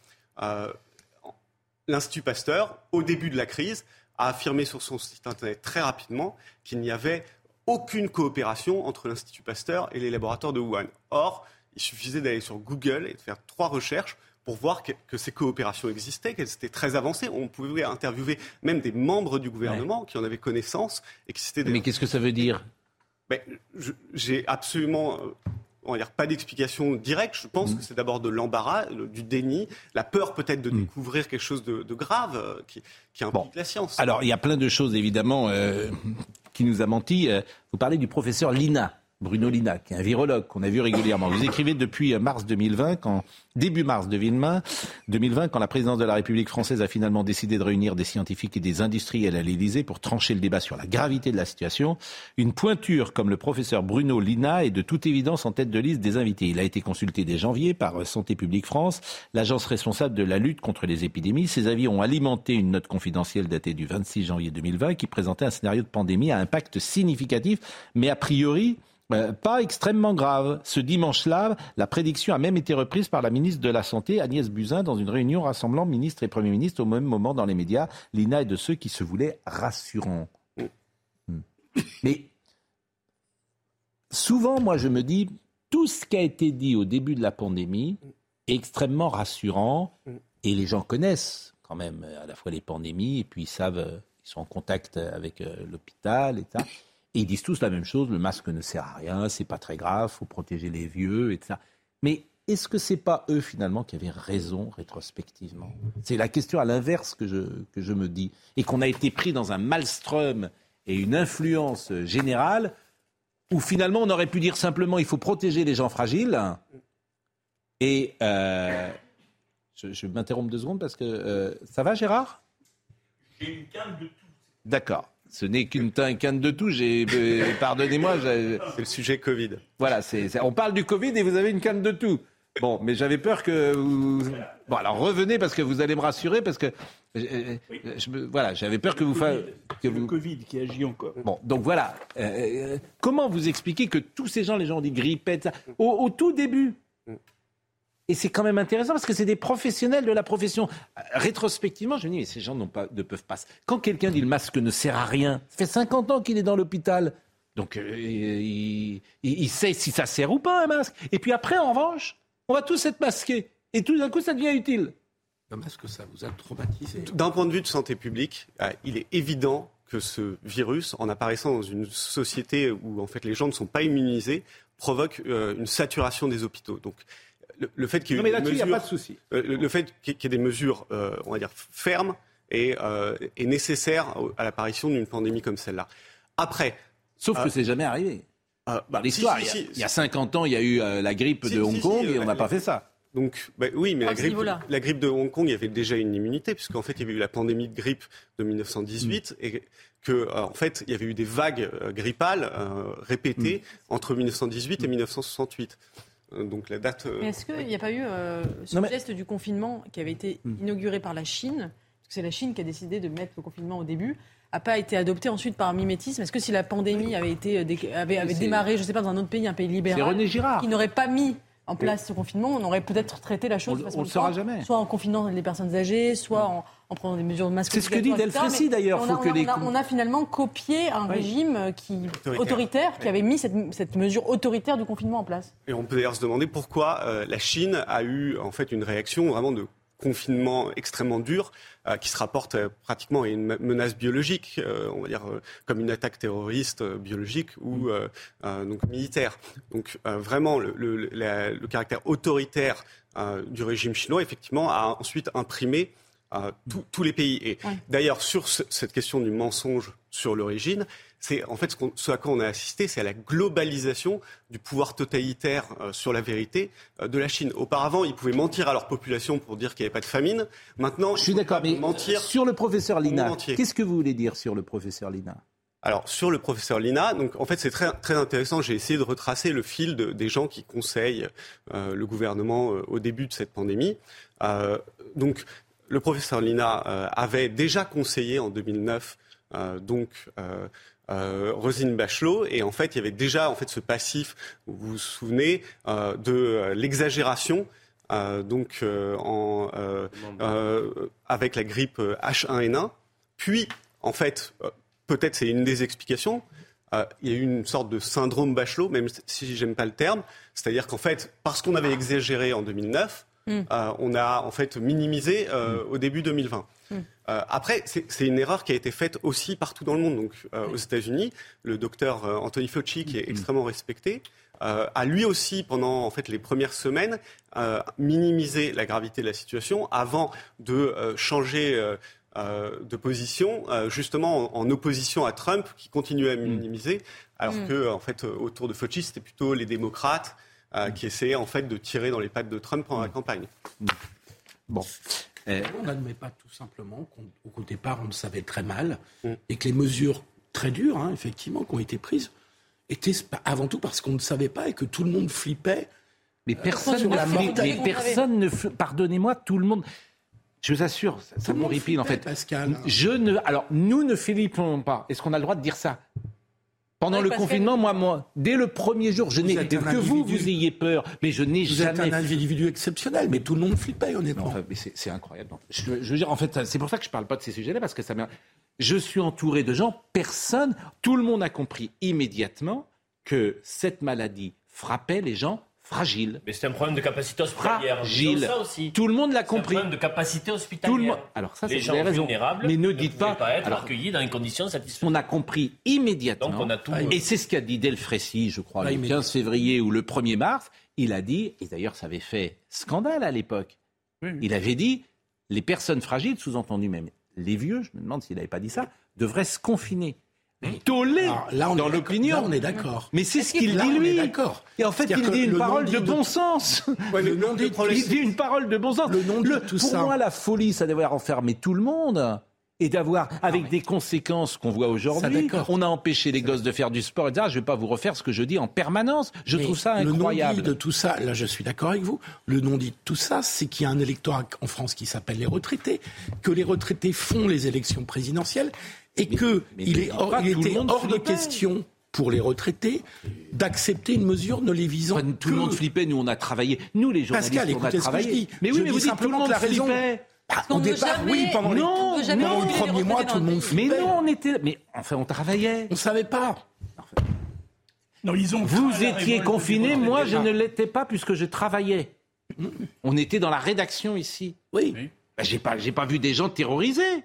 l'Institut Pasteur, au début de la crise, a affirmé sur son site internet très rapidement qu'il n'y avait aucune coopération entre l'Institut Pasteur et les laboratoires de Wuhan. Or, il suffisait d'aller sur Google et de faire 3 recherches pour voir que ces coopérations existaient, qu'elles étaient très avancées. On pouvait interviewer même des membres du gouvernement qui en avaient connaissance. Et qui c'était des... Mais qu'est-ce que ça veut dire? J'ai absolument pas d'explication directe. Je pense que c'est d'abord de l'embarras, du déni, la peur peut-être de découvrir quelque chose de grave qui implique la science. Alors, il y a plein de choses, évidemment, qui nous a menti. Vous parlez du professeur Lina. Bruno Lina, qui est un virologue qu'on a vu régulièrement. Vous écrivez depuis mars 2020, début mars 2020, quand la présidence de la République française a finalement décidé de réunir des scientifiques et des industriels à l'Élysée pour trancher le débat sur la gravité de la situation. Une pointure comme le professeur Bruno Lina est de toute évidence en tête de liste des invités. Il a été consulté dès janvier par Santé publique France, l'agence responsable de la lutte contre les épidémies. Ses avis ont alimenté une note confidentielle datée du 26 janvier 2020 qui présentait un scénario de pandémie à impact significatif, mais a priori... pas extrêmement grave. Ce dimanche-là, la prédiction a même été reprise par la ministre de la Santé, Agnès Buzyn, dans une réunion rassemblant ministres et Premier ministre au même moment dans les médias. Lina est de ceux qui se voulaient rassurants. Mais souvent, moi, je me dis, tout ce qui a été dit au début de la pandémie est extrêmement rassurant. Et les gens connaissent quand même à la fois les pandémies et puis ils savent, ils sont en contact avec l'hôpital et ça. Et ils disent tous la même chose, le masque ne sert à rien, c'est pas très grave, faut protéger les vieux, etc. Mais est-ce que c'est pas eux finalement qui avaient raison rétrospectivement? C'est la question à l'inverse que je me dis. Et qu'on a été pris dans un maelstrom et une influence générale où finalement on aurait pu dire simplement il faut protéger les gens fragiles. Et je m'interromps 2 secondes parce que... ça va Gérard? J'ai une canne de tout. D'accord. Ce n'est qu'une canne de tout. Pardonnez-moi. C'est le sujet Covid. Voilà, on parle du Covid et vous avez une canne de tout. Bon, mais j'avais peur que vous... Bon, alors revenez parce que vous allez me rassurer parce que... j'avais peur que vous... Le Covid qui agit encore. Bon, donc voilà. Comment vous expliquez que tous ces gens, les gens ont dit grippette, ça, au tout début? Et c'est quand même intéressant parce que c'est des professionnels de la profession. Rétrospectivement, je me dis, mais ces gens ne peuvent pas... Quand quelqu'un dit le masque ne sert à rien, ça fait 50 ans qu'il est dans l'hôpital. Donc, il sait si ça sert ou pas un masque. Et puis après, en revanche, on va tous être masqués. Et tout d'un coup, ça devient utile. Le masque, ça vous a traumatisé. D'un point de vue de santé publique, il est évident que ce virus, en apparaissant dans une société où en fait, les gens ne sont pas immunisés, provoque une saturation des hôpitaux. Donc, le fait qu'il y ait des mesures, on va dire, fermes et nécessaires à l'apparition d'une pandémie comme celle-là. Après... Sauf que c'est jamais arrivé. L'histoire, il y a 50 ans, il y a eu la grippe de Hong Kong et on n'a pas fait ça. Donc, oui, mais la grippe de Hong Kong, il y avait déjà une immunité, puisqu'en fait, il y avait eu la pandémie de grippe de 1918 et que, en fait, il y avait eu des vagues grippales répétées entre 1918 et 1968. Donc la date... Mais est-ce qu'il n'y a pas eu geste du confinement qui avait été inauguré par la Chine, parce que c'est la Chine qui a décidé de mettre le confinement au début, n'a pas été adopté ensuite par mimétisme? Est-ce que si la pandémie avait démarré, je ne sais pas, dans un autre pays, un pays libéral, c'est René Girard, qui n'aurait pas mis en place ce confinement, on aurait peut-être traité la chose de façon... On ne le saura jamais. Soit en confinant les personnes âgées, soit en prenant des mesures de masque. C'est ce que dit Delfrécy d'ailleurs. On a finalement copié un régime autoritaire qui avait mis cette mesure autoritaire du confinement en place. Et on peut d'ailleurs se demander pourquoi la Chine a eu en fait une réaction vraiment de confinement extrêmement dur qui se rapporte pratiquement à une menace biologique, on va dire comme une attaque terroriste biologique ou donc militaire. Donc vraiment le caractère autoritaire du régime chinois effectivement a ensuite imprimé tous les pays. Et d'ailleurs sur cette question du mensonge sur l'origine, c'est en fait ce à quoi on a assisté, c'est à la globalisation du pouvoir totalitaire sur la vérité de la Chine. Auparavant, ils pouvaient mentir à leur population pour dire qu'il n'y avait pas de famine. Maintenant, je suis d'accord, mais mentir sur le professeur Lina. Qu'est-ce que vous voulez dire sur le professeur Lina ? Alors, sur le professeur Lina, donc, en fait, c'est très, très intéressant. J'ai essayé de retracer le fil des gens qui conseillent le gouvernement au début de cette pandémie. Donc, le professeur Lina avait déjà conseillé en 2009, Roselyne Bachelot, et en fait, il y avait déjà en fait, ce passif, vous vous souvenez, de l'exagération. Avec la grippe H1N1. Puis, en fait... peut-être c'est une des explications, il y a eu une sorte de syndrome Bachelot, même si j'aime pas le terme, c'est-à-dire qu'en fait, parce qu'on avait exagéré en 2009, on a en fait minimisé au début 2020. Après, c'est une erreur qui a été faite aussi partout dans le monde. Donc, aux États-Unis, le docteur Anthony Fauci, qui est extrêmement respecté, a lui aussi, pendant en fait les premières semaines, minimisé la gravité de la situation avant de changer... de position, justement en opposition à Trump, qui continue à minimiser, alors que en fait, autour de Fauci, c'était plutôt les démocrates qui essayaient en fait de tirer dans les pattes de Trump pendant la campagne. Bon. On n'admet pas tout simplement qu'au départ, on le savait très mal et que les mesures très dures, effectivement, qui ont été prises, étaient avant tout parce qu'on ne savait pas et que tout le monde flippait. Mais personne ne flippait. Pardonnez-moi, tout le monde... Je vous assure, ça m'horripile en fait. Pascal, nous ne flippons pas. Est-ce qu'on a le droit de dire ça ? Pendant le confinement, moi, dès le premier jour, vous ayez peur, mais je n'ai jamais... Vous êtes un individu exceptionnel, mais tout le monde flippait, honnêtement. Non, mais c'est incroyable. Je veux dire, en fait, c'est pour ça que je ne parle pas de ces sujets-là, parce que ça m'énerve. Je suis entouré de gens, tout le monde a compris immédiatement que cette maladie frappait les gens fragiles. Mais c'est un problème de capacité hospitalière. Fragile. Tout le monde l'a compris. C'est un problème de capacité hospitalière. Alors ça, les gens vulnérables mais ne pouvaient pas être accueillis dans les conditions satisfaisantes. On a compris immédiatement. Donc on a tout... Et c'est ce qu'a dit Delfrécy, je crois, le 15 février ou le 1er mars. Il a dit, et d'ailleurs ça avait fait scandale à l'époque, il avait dit, les personnes fragiles, sous-entendu même les vieux, je me demande s'il n'avait pas dit ça, devraient se confiner. Tollé dans l'opinion. Là, on est d'accord. Mais c'est ce qu'il dit, lui. Et en fait, il dit une parole de bon sens. Il dit une parole de bon sens. Pour moi, la folie, ça devrait enfermer tout le monde et d'avoir, avec des conséquences qu'on voit aujourd'hui, on a empêché les gosses de faire du sport, etc. Je ne vais pas vous refaire ce que je dis en permanence. Je trouve ça incroyable. Le non-dit de tout ça, là, je suis d'accord avec vous, le non-dit de tout ça, c'est qu'il y a un électorat en France qui s'appelle les retraités, que les retraités font les élections présidentielles. Et qu'il était hors de question pour les retraités d'accepter une mesure ne les visant que... Tout le monde flippait, nous on a travaillé. Nous les journalistes, Pascal, écoutez ce que je dis. Mais oui, mais vous dites tout le monde flippait. Au départ, oui, pendant le premier mois, tout le monde flippait. Mais non, on était... Mais enfin, on travaillait. On ne savait pas. Non, vous étiez confinés, moi je ne l'étais pas puisque je travaillais. On était dans la rédaction ici. Oui. J'ai pas vu des gens terrorisés.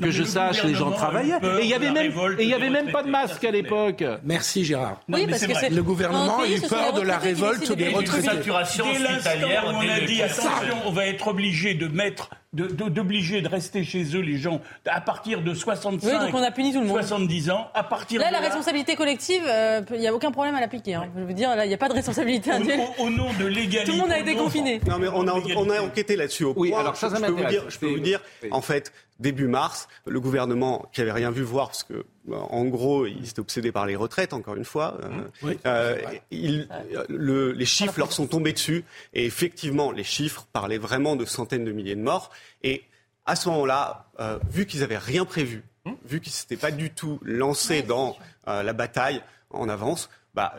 Que je sache, les gens travaillaient. Et il n'y avait même pas de masque à l'époque. Merci Gérard. Oui, parce que le gouvernement a eu peur de la révolte des retraités. Dès l'instant où on a dit attention, on va être obligé de mettre... D'obliger de rester chez eux les gens à partir de 65, oui, donc on a puni tout le monde. 70 ans, à partir là, de la responsabilité collective, il n'y a aucun problème à l'appliquer. Hein. Je veux dire, là, il n'y a pas de responsabilité individuelle. Au nom de l'égalité. Tout le monde a été confiné. Non, mais on a enquêté là-dessus au point. Oui, alors ça je peux vous dire, en fait, début mars, le gouvernement qui n'avait rien vu voir, parce que, en gros, il s'est obsédé par les retraites, encore une fois. Les chiffres leur sont tombés dessus. Et effectivement, les chiffres parlaient vraiment de centaines de milliers de morts. Et à ce moment-là, vu qu'ils n'avaient rien prévu, vu qu'ils ne s'étaient pas du tout lancés dans la bataille en avance,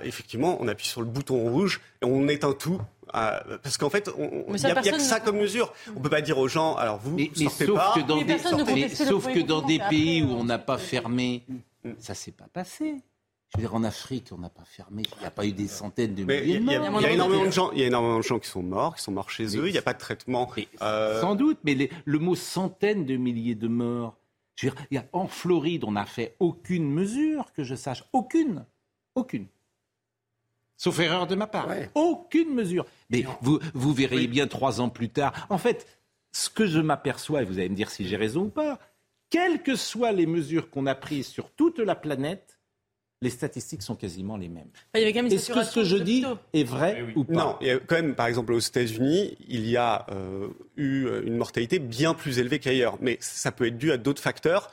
effectivement, on appuie sur le bouton rouge et on éteint tout. Parce qu'en fait, il n'y a que ça comme mesure. On ne peut pas dire aux gens, alors vous ne sortez pas. Sauf que dans des pays où on n'a pas fermé, ça ne s'est pas passé. Je veux dire, en Afrique, on n'a pas fermé. Il n'y a pas eu des centaines de milliers de morts. Il y a énormément de gens qui sont morts chez eux. Il n'y a pas de traitement. Sans doute, mais le mot centaines de milliers de morts. Je veux dire, en Floride, on n'a fait aucune mesure que je sache. Aucune. Sauf erreur de ma part. Ouais. Aucune mesure. Mais vous verrez bien 3 ans plus tard. En fait, ce que je m'aperçois, et vous allez me dire si j'ai raison ou pas, quelles que soient les mesures qu'on a prises sur toute la planète, les statistiques sont quasiment les mêmes. Il y avait quand même une Est-ce que ce que je dis est vrai ou pas ? Non, il y a quand même, par exemple, aux États-Unis, il y a eu une mortalité bien plus élevée qu'ailleurs. Mais ça peut être dû à d'autres facteurs,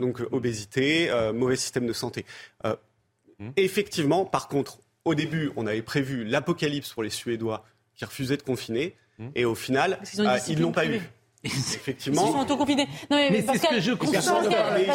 donc obésité, mauvais système de santé. Effectivement, par contre, au début, on avait prévu l'apocalypse pour les Suédois qui refusaient de confiner. Et au final, ils ne l'ont pas eu. Effectivement. Ils sont autoconfinés. Non, mais Pascal, c'est ce que je constate.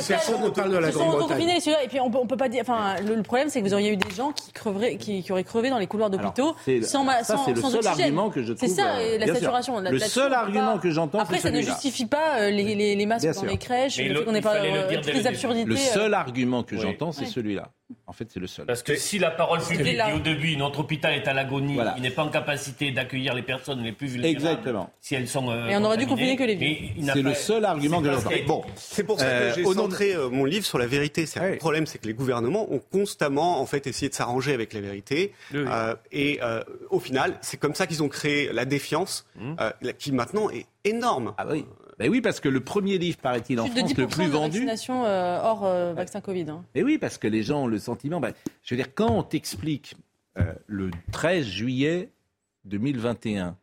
Personne ne parle de la Grande-Bretagne. Et puis on peut pas dire. Enfin, le problème, c'est que vous auriez eu des gens qui auraient crevé dans les couloirs d'hôpitaux sans oxygène. C'est le seul argument que je trouve. C'est ça, la saturation. Le seul argument que j'entends. Après, ça ne justifie pas les masques dans les crèches, toutes les absurdités. Le seul argument que j'entends, c'est celui-là. En fait, c'est le seul. Parce que si la parole publique dit au début, notre hôpital est à l'agonie, il n'est pas en capacité d'accueillir les personnes les plus vulnérables. Exactement. Si elles sont. Et on aurait dû confiner que les vieux. C'est le seul argument que j'entends. Bon, c'est pour ça que j'ai centré mon livre sur la vérité. Le problème, c'est que les gouvernements ont constamment, en fait, essayé de s'arranger avec la vérité. Au final, c'est comme ça qu'ils ont créé la défiance, qui maintenant est énorme. Ah oui. Ben oui, parce que le premier livre, paraît-il, en France, le plus vendu... de vaccination hors vaccin Covid. Hein. Mais oui, parce que les gens ont le sentiment... je veux dire, quand on t'explique le 13 juillet 2021,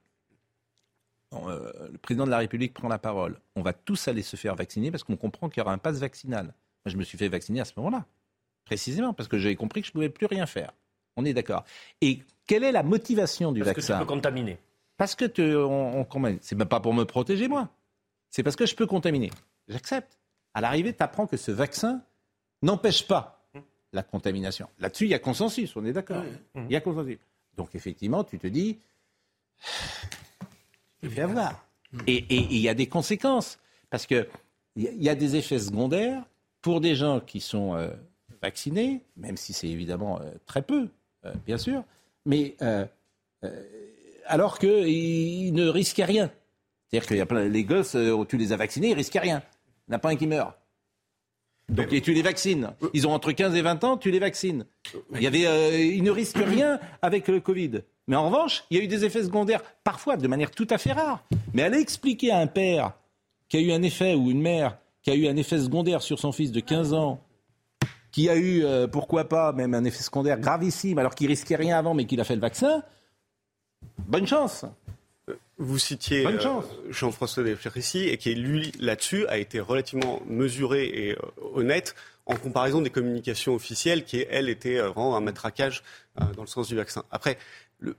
le président de la République prend la parole, on va tous aller se faire vacciner parce qu'on comprend qu'il y aura un pass vaccinal. Moi, je me suis fait vacciner à ce moment-là, précisément, parce que j'avais compris que je ne pouvais plus rien faire. On est d'accord. Et quelle est la motivation du vaccin ? Parce que tu peux contaminer. Parce que c'est même pas pour me protéger, moi. C'est parce que je peux contaminer. J'accepte. À l'arrivée, tu apprends que ce vaccin n'empêche pas la contamination. Là-dessus, il y a consensus, on est d'accord. Il y a consensus. Donc, effectivement, tu te dis, il va y avoir. Et il y a des conséquences. Parce qu'il y a des effets secondaires pour des gens qui sont vaccinés, même si c'est évidemment très peu, bien sûr, mais alors qu'ils ne risquaient rien. C'est-à-dire qu'il y a plein, les gosses, tu les as vaccinés, ils risquent rien. Il n'y en a pas un qui meurt. Donc, et tu les vaccines. Ils ont entre 15 et 20 ans, tu les vaccines. Ils ne risquent rien avec le Covid. Mais en revanche, il y a eu des effets secondaires, parfois de manière tout à fait rare. Mais aller expliquer à un père qui a eu un effet, ou une mère qui a eu un effet secondaire sur son fils de 15 ans, qui a eu, pourquoi pas, même un effet secondaire gravissime, alors qu'il risquait rien avant, mais qu'il a fait le vaccin, bonne chance. Vous citiez Jean-François Delfrécy et qui, lui, là-dessus, a été relativement mesuré et honnête en comparaison des communications officielles qui, elles, étaient vraiment un matraquage dans le sens du vaccin. Après, le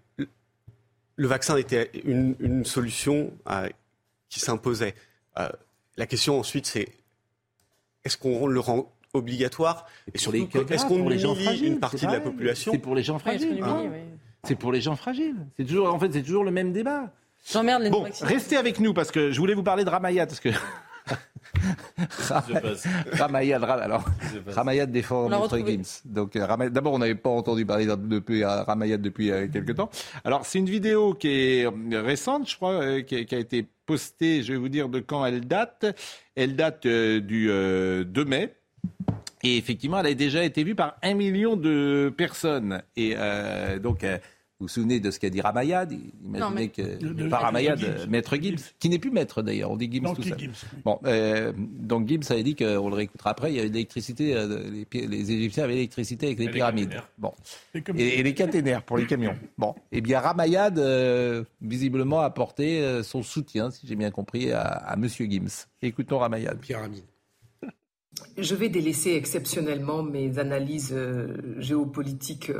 vaccin était une solution qui s'imposait. La question, ensuite, c'est est-ce qu'on le rend obligatoire ? Et surtout, est-ce qu'on humilie une partie de la population ? C'est pour les gens fragiles. C'est pour les gens fragiles. C'est toujours le même débat. J'emmerde les vaccins. Restez avec nous parce que je voulais vous parler de Ramayat parce que Ramayat défend notre Gims. Donc d'abord on n'avait pas entendu parler de Ramayat depuis quelque temps. Alors c'est une vidéo qui est récente, je crois, qui a été postée. Je vais vous dire de quand elle date. Elle date du 2 mai. Et effectivement, elle a déjà été vue par 1 million de personnes. Et donc, vous vous souvenez de ce qu'a dit Ramayad ? Imaginez que par Ramayad, Maître Gims, qui n'est plus maître d'ailleurs, on dit Gims tout ça. Bon, donc Gims avait dit qu'on le réécoutera après, il y avait de l'électricité, les Égyptiens avaient de l'électricité avec les pyramides. Bon. Et les caténaires pour les camions. Bon, eh bien Ramayad, visiblement, a apporté son soutien, si j'ai bien compris, à M. Gims. Écoutons Ramayad. Pyramide. Je vais délaisser exceptionnellement mes analyses géopolitiques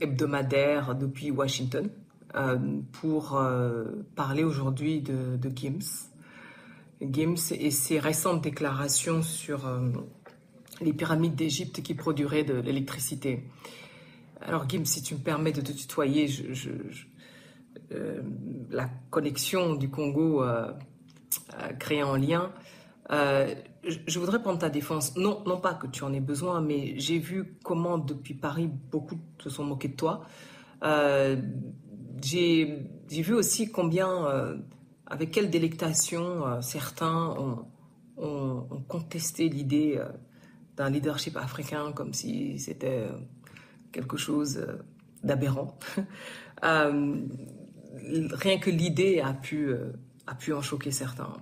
hebdomadaires depuis Washington pour parler aujourd'hui de Gims. Gims et ses récentes déclarations sur les pyramides d'Égypte qui produiraient de l'électricité. Alors Gims, si tu me permets de te tutoyer, la connexion du Congo crée un lien. Je voudrais prendre ta défense. Non pas que tu en aies besoin, mais j'ai vu comment depuis Paris, beaucoup se sont moqués de toi. J'ai vu aussi combien, avec quelle délectation certains ont contesté l'idée d'un leadership africain comme si c'était quelque chose d'aberrant. Rien que l'idée a pu en choquer certains.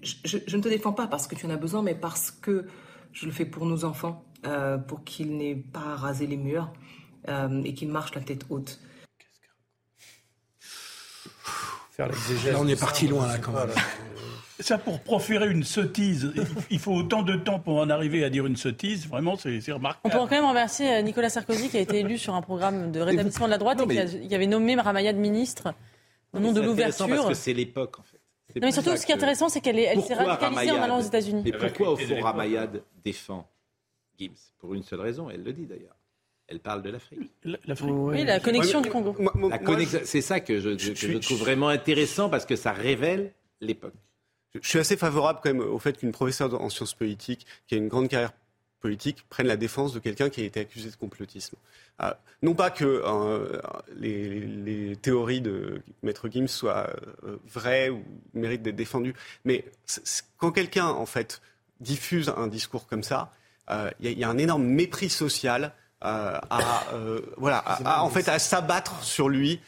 Je ne te défends pas parce que tu en as besoin, mais parce que je le fais pour nos enfants, pour qu'il n'ait pas rasé les murs et qu'il marche la tête haute. Là, on est parti loin, là, quand même. Ça, pour proférer une sottise, il faut autant de temps pour en arriver à dire une sottise. Vraiment, c'est remarquable. On peut quand même remercier Nicolas Sarkozy, qui a été élu sur un programme de rétablissement de la droite et qui avait nommé Ramaya de ministre au nom de l'ouverture. Parce que c'est l'époque, en fait. Non, mais surtout, ce qui est intéressant, c'est qu'elle s'est radicalisée en allant aux États-Unis. Mais pourquoi, au fond, Ramaya défend Gibbs? Pour une seule raison, elle le dit d'ailleurs. Elle parle de l'Afrique. L'Afrique. Oui, la connexion du Congo. C'est ça que je trouve vraiment intéressant, parce que ça révèle l'époque. Je suis assez favorable quand même au fait qu'une professeure en sciences politiques, qui a une grande carrière politique, prenne la défense de quelqu'un qui a été accusé de complotisme. Non pas que les théories de Maître Gims soient vraies ou méritent d'être défendues, mais quand quelqu'un en fait diffuse un discours comme ça, il y a un énorme mépris social à s'abattre sur lui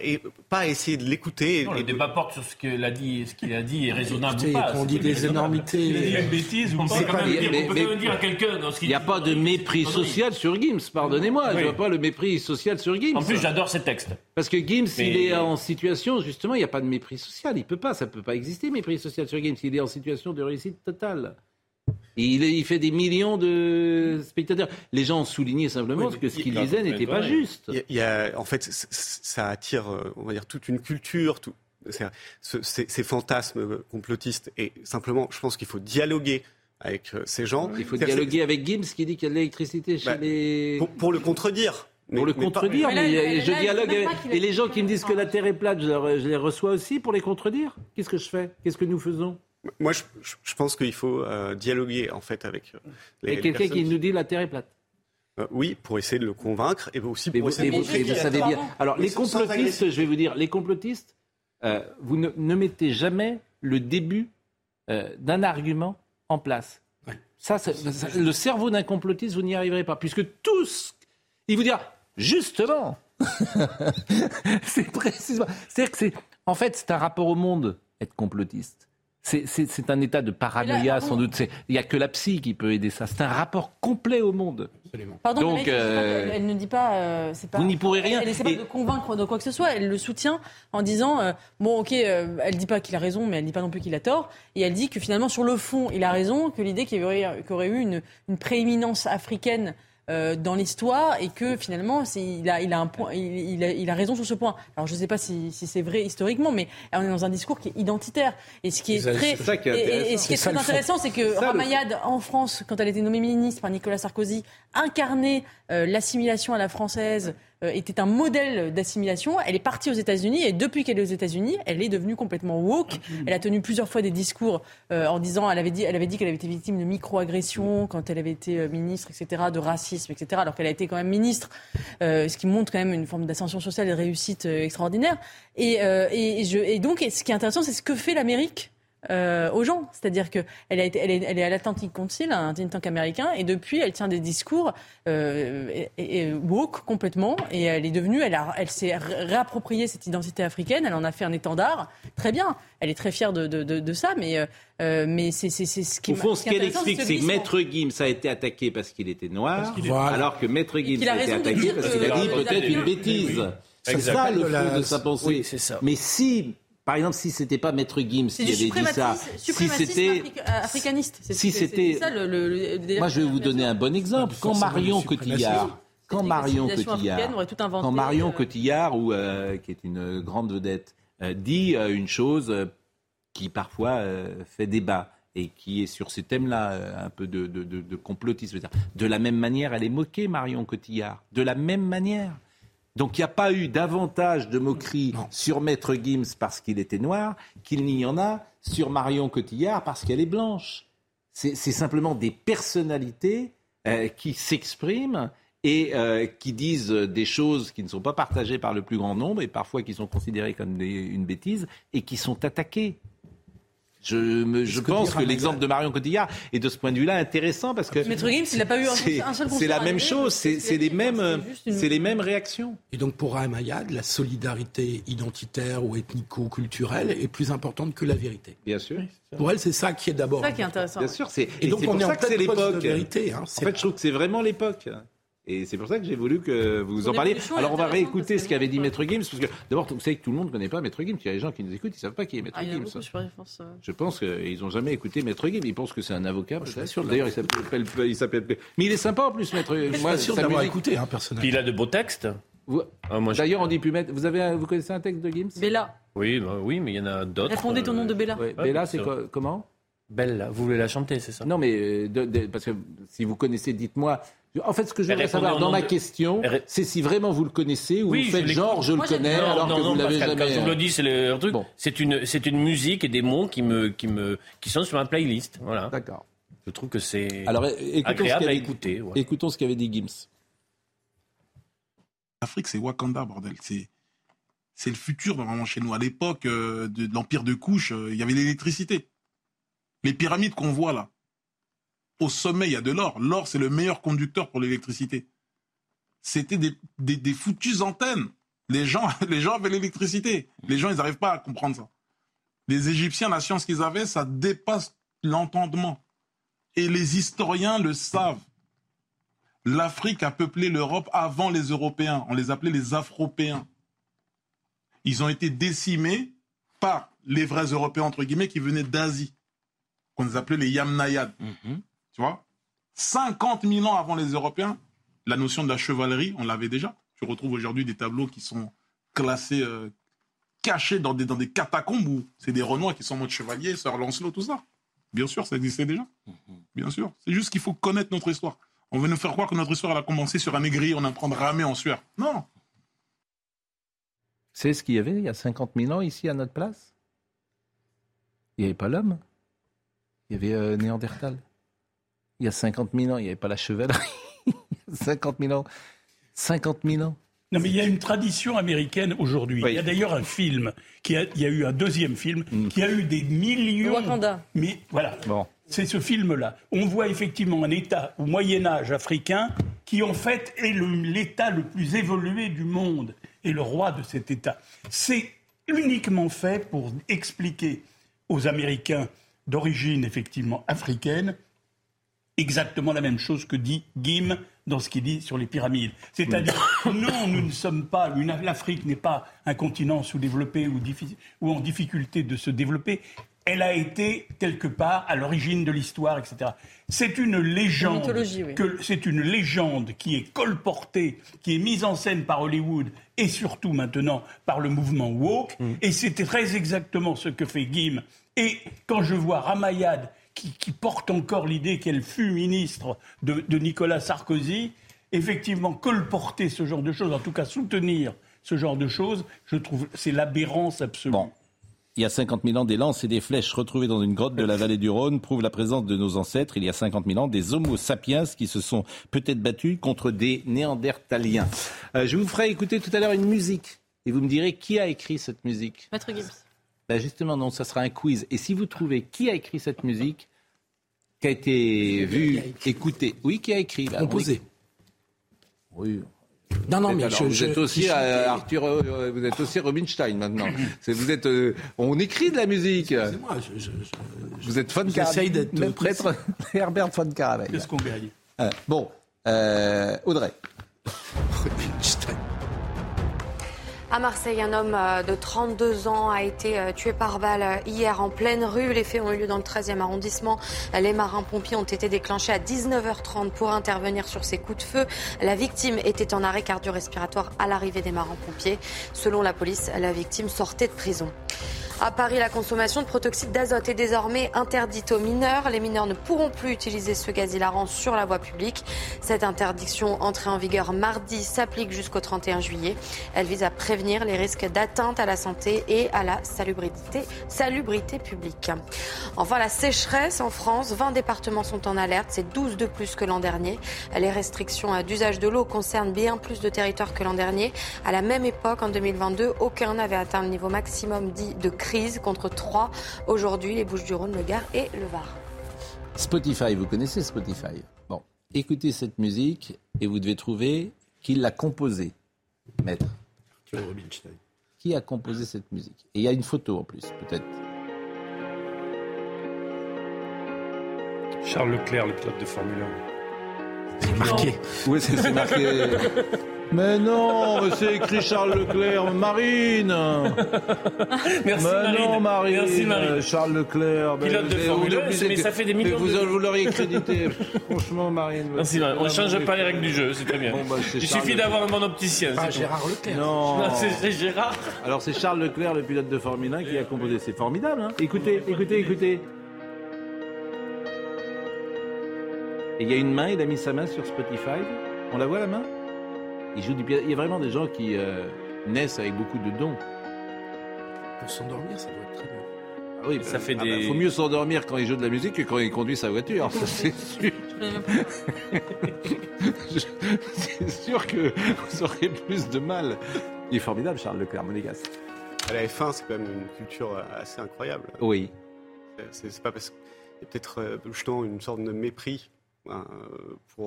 et pas essayer de l'écouter. Non, le débat porte sur ce qu'il a dit est raisonnable ou pas. On dit des énormités. Il y a une bêtise. On peut dire à quelqu'un dans ce qu'il dit. Il n'y a pas de mépris social sur Gims, pardonnez-moi. Oui. Je ne vois pas le mépris social sur Gims. En plus, j'adore ces textes. Parce que Gims, il est en situation, justement, il n'y a pas de mépris social. Ça ne peut pas exister, mépris social sur Gims. Il est en situation de réussite totale. Il fait des millions de spectateurs. Les gens ont souligné simplement que ce qu'il disait n'était pas juste. Ça attire, on va dire, toute une culture, ces fantasmes complotistes. Et simplement, je pense qu'il faut dialoguer avec ces gens. Il faut dialoguer avec Gibbs qui dit qu'il y a de l'électricité chez les... Pour le contredire. Mais je dialogue et les gens qui me disent que la Terre est plate, je les reçois aussi pour les contredire. Qu'est-ce que je fais ? Qu'est-ce que nous faisons ? Moi, je pense qu'il faut dialoguer en fait avec les personnes. Et quelqu'un qui nous dit la Terre est plate. Oui, pour essayer de le convaincre et aussi pour essayer de... Vous savez bien. Alors, les complotistes, je vais vous dire, vous ne mettez jamais le début d'un argument en place. Ouais. Le cerveau d'un complotiste, vous n'y arriverez pas. Puisque tous, ils vous diront, justement, c'est précisément... C'est-à-dire que c'est un rapport au monde, être complotiste. C'est un état de paranoïa, sans doute. Il n'y a que la psy qui peut aider ça. C'est un rapport complet au monde. Absolument. Pardon, donc, elle ne dit pas... c'est pas vous n'y pourrez rien. Elle n'essaie pas de convaincre de quoi que ce soit. Elle le soutient en disant... elle ne dit pas qu'il a raison, mais elle ne dit pas non plus qu'il a tort. Et elle dit que finalement, sur le fond, il a raison, que l'idée qu'il y aurait eu une prééminence africaine dans l'histoire et que finalement il a raison sur ce point. Alors je ne sais pas si c'est vrai historiquement, mais on est dans un discours qui est identitaire. Et ce qui est très intéressant, c'est que Ramayad en France, quand elle était nommée ministre par Nicolas Sarkozy, incarnait l'assimilation à la française, était un modèle d'assimilation. Elle est partie aux États-Unis et depuis qu'elle est aux États-Unis, elle est devenue complètement woke. Elle a tenu plusieurs fois des discours en disant, elle avait dit qu'elle avait été victime de micro-agressions quand elle avait été ministre, etc., de racisme, etc., alors qu'elle a été quand même ministre, ce qui montre quand même une forme d'ascension sociale et de réussite extraordinaire. Et donc, ce qui est intéressant, c'est ce que fait l'Amérique aux gens, c'est-à-dire que elle est à l'Atlantic Council, un think tank américain, et depuis elle tient des discours woke complètement, et elle est devenue, elle s'est réappropriée cette identité africaine, elle en a fait un étendard, très bien, elle est très fière de ça, mais c'est ce qui... Au fond, ce qu'elle explique, c'est que Maître Gims a été attaqué parce qu'il était noir, alors que Maître Gims a été attaqué parce qu'il a dit peut-être une bêtise. C'est ça le fond de sa pensée. Mais si... Par exemple, si c'était pas Maître Gims qui avait dit ça, si c'était africaniste, c'est ça le Moi, je vais vous donner un bon exemple. Quand Marion Cotillard, qui est une grande vedette, dit une chose qui parfois fait débat et qui est sur ces thèmes-là un peu de complotisme, de la même manière, elle est moquée, Marion Cotillard. De la même manière. Donc il n'y a pas eu davantage de moqueries sur Maître Gims parce qu'il était noir qu'il n'y en a sur Marion Cotillard parce qu'elle est blanche. C'est simplement des personnalités qui s'expriment et qui disent des choses qui ne sont pas partagées par le plus grand nombre et parfois qui sont considérées comme une bêtise et qui sont attaquées. Je pense que l'exemple de Marion Cotillard est de ce point de vue-là intéressant parce que Maître Gims, il n'a pas eu un seul concert. C'est la même chose, c'est les mêmes réactions. Et donc pour Ahmadiyad, la solidarité identitaire ou ethnico-culturelle est plus importante que la vérité. Bien sûr. Pour elle, c'est ça qui est d'abord. C'est ça qui est intéressant. Bien sûr, c'est. Et donc c'est pour on ça que c'est l'époque. Vérité, hein, c'est en fait, je trouve que c'est vraiment l'époque. Et c'est pour ça que j'ai voulu que vous en parliez. Alors on va réécouter ce qu'avait dit Maître Gims, parce que d'abord vous savez que tout le monde ne connaît pas Maître Gims. Il y a des gens qui nous écoutent, ils ne savent pas qui est Maître Gims. Je pense qu'ils n'ont jamais écouté Maître Gims. Ils pensent que c'est un avocat. Moi, je suis sûr. D'ailleurs, il s'appelle. Mais il est sympa en plus, Maître. Moi, je suis sûr d'avoir écouté, hein, personnellement. Il a de beaux textes. Vous... Ah, moi, d'ailleurs, on dit plus Maître. Vous connaissez un texte de Gims ? Bella. Oui, bah, oui, mais il y en a d'autres. Elle a fondé ton nom de Bella. Ouais, ah, Bella, c'est quoi, comment ? Bella. Vous voulez la chanter, c'est ça ? Non, mais parce que si vous connaissez, dites-moi. En fait, ce que je voudrais savoir dans ma question, c'est si vraiment vous le connaissez ou vous faites genre je le connais alors que vous ne l'avez jamais. Quand on le dit, c'est le truc. C'est une musique et des mots qui sont sur ma playlist. Voilà. D'accord. Je trouve que c'est agréable à écouter. Écoutons ce qu'avait dit Gims. L'Afrique, c'est Wakanda, bordel. C'est le futur normalement chez nous. À l'époque de l'Empire de Couche, il y avait l'électricité. Les pyramides qu'on voit là. Au sommet, il y a de l'or. L'or, c'est le meilleur conducteur pour l'électricité. C'était des foutues antennes. Les gens avaient l'électricité. Les gens, ils n'arrivent pas à comprendre ça. Les Égyptiens, la science qu'ils avaient, ça dépasse l'entendement. Et les historiens le savent. L'Afrique a peuplé l'Europe avant les Européens. On les appelait les Afropéens. Ils ont été décimés par les vrais Européens, entre guillemets, qui venaient d'Asie, qu'on les appelait les Yamnayad. Mm-hmm. Tu vois, 50 000 ans avant les Européens, la notion de la chevalerie, on l'avait déjà. Tu retrouves aujourd'hui des tableaux qui sont classés, cachés dans des catacombes où c'est des Renois qui sont en mode chevalier, Sir Lancelot, tout ça. Bien sûr, ça existait déjà. Bien sûr. C'est juste qu'il faut connaître notre histoire. On veut nous faire croire que notre histoire, elle a commencé sur un négrier, on apprend de ramer en sueur. Non. C'est ce qu'il y avait il y a 50 000 ans ici à notre place. Il n'y avait pas l'homme. Il y avait Néandertal. Il y a 50 000 ans, il n'y avait pas la chevalerie. 50 000 ans. Non, mais il y a une tradition américaine aujourd'hui. Oui. Il y a d'ailleurs un film, il y a eu un deuxième film, qui a eu des millions... Wakanda. Mais voilà, bon. C'est ce film-là. On voit effectivement un État au Moyen-Âge africain qui, en fait, est l'État le plus évolué du monde et le roi de cet État. C'est uniquement fait pour expliquer aux Américains d'origine, effectivement, africaine... Exactement la même chose que dit Guim dans ce qu'il dit sur les pyramides. C'est-à-dire, non, nous ne sommes pas... L'Afrique n'est pas un continent sous-développé ou en difficulté de se développer. Elle a été, quelque part, à l'origine de l'histoire, etc. C'est une légende, c'est une légende qui est colportée, qui est mise en scène par Hollywood et surtout maintenant par le mouvement woke. Et c'est très exactement ce que fait Guim. Et quand je vois Ramayad... Qui porte encore l'idée qu'elle fut ministre de Nicolas Sarkozy, effectivement, colporter ce genre de choses, en tout cas soutenir ce genre de choses, je trouve c'est l'aberrance absolue. Bon. Il y a 50 000 ans, des lances et des flèches retrouvées dans une grotte de la vallée du Rhône prouvent la présence de nos ancêtres. Il y a 50 000 ans, des homo sapiens qui se sont peut-être battus contre des néandertaliens. Je vous ferai écouter tout à l'heure une musique et vous me direz qui a écrit cette musique. Maître Gibbs. Ben justement, non, ça sera un quiz. Et si vous trouvez qui a écrit cette musique, qui a été vue, écoutée, oui, qui a écrit, bah, composée. Oui. Non, mais vous êtes aussi Arthur, vous êtes aussi Rubinstein maintenant. On écrit de la musique. Excusez-moi, vous êtes Von Karavel. J'essaye d'être le prêtre Herbert Von Karavel. Qu'est-ce qu'on gagne ? Bon, Audrey. Rubinstein. À Marseille, un homme de 32 ans a été tué par balle hier en pleine rue. Les faits ont eu lieu dans le 13e arrondissement. Les marins-pompiers ont été déclenchés à 19h30 pour intervenir sur ces coups de feu. La victime était en arrêt cardio-respiratoire à l'arrivée des marins-pompiers. Selon la police, la victime sortait de prison. À Paris, la consommation de protoxyde d'azote est désormais interdite aux mineurs. Les mineurs ne pourront plus utiliser ce gaz hilarant sur la voie publique. Cette interdiction, entrée en vigueur mardi, s'applique jusqu'au 31 juillet. Elle vise à prévenir prévenir les risques d'atteinte à la santé et à la salubrité publique. Enfin, la sécheresse en France. 20 départements sont en alerte. C'est 12 de plus que l'an dernier. Les restrictions d'usage de l'eau concernent bien plus de territoires que l'an dernier. À la même époque, en 2022, aucun n'avait atteint le niveau maximum dit de crise, contre 3 aujourd'hui, les Bouches-du-Rhône, le Gard et le Var. Spotify, vous connaissez Spotify? Bon, écoutez cette musique et vous devez trouver qui l'a composée. Maître. Arthur Rubinstein. Qui a composé cette musique? Et il y a une photo en plus, peut-être. Charles Leclerc, le pilote de Formule 1. C'est marqué. Oui, c'est marqué. Mais non, c'est écrit Charles Leclerc, Marine. Merci Marine. Non, Marine. Merci Marine. Charles Leclerc. Pilote de Formule 1, mais ça fait des millions de... Vous l'auriez crédité. Franchement, Marine. Merci Marine. On ne change pas les règles du jeu, c'est très bien. Bon, bah, il suffit d'avoir un bon opticien. Ah, Gérard Leclerc. Non, c'est Gérard. Alors c'est Charles Leclerc, le pilote de Formule 1, qui a composé. C'est formidable, hein. Écoutez. Et il y a une main, il a mis sa main sur Spotify. On la voit, la main? Il joue du piano. Il y a vraiment des gens qui naissent avec beaucoup de dons. Pour s'endormir, ça doit être très bien. Ah oui, ça fait des... faut mieux s'endormir quand il joue de la musique que quand il conduit sa voiture. Ça, c'est sûr. C'est sûr que vous aurez plus de mal. Il est formidable, Charles Leclerc, monégasque. À la F1, c'est quand même une culture assez incroyable. Oui. C'est pas parce qu'il y a peut-être justement une sorte de mépris.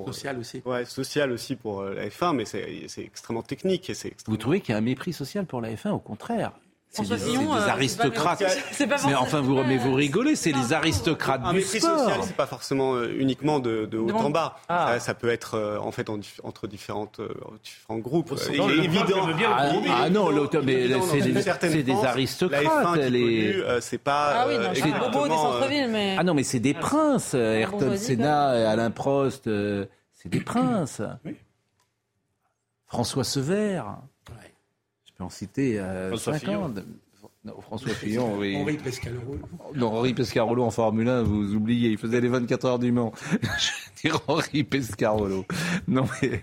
Social aussi. Ouais, social aussi pour la F1, mais c'est extrêmement technique. Et c'est extrêmement... Vous trouvez qu'il y a un mépris social pour la F1? Au contraire. C'est des aristocrates. Mais enfin, vous rigolez, c'est les aristocrates du sport. Un mépris social, c'est pas forcément uniquement de haut en bas. Ah. Ça peut être en fait entre différents groupes. Non, il est évident. Non, c'est des aristocrates. La F1 c'est pas. Ah oui, non, c'est des bobos des centres-villes, mais. Ah non, mais c'est des princes. Ayrton Senna, Alain Prost, c'est des princes. François Sever. En citer 50. François Fillon, oui. Henri Pescarolo. Non, Henri Pescarolo en Formule 1, vous oubliez, il faisait les 24 heures du Mans. Je veux dire Henri Pescarolo. Non mais...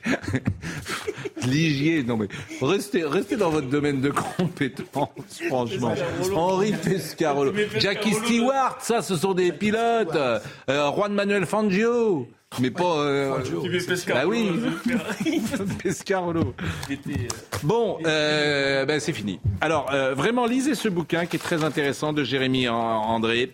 Ligier, non mais... Restez dans votre domaine de compétence, franchement. Henri Pescarolo. Jackie Stewart, ça, ce sont des pilotes. Juan Manuel Fangio. Mais pas... Pescarolo. Oui, Pescarolo. Bon, c'est fini. Alors, vraiment, lisez ce bouquin qui est très intéressant de Jérémy André.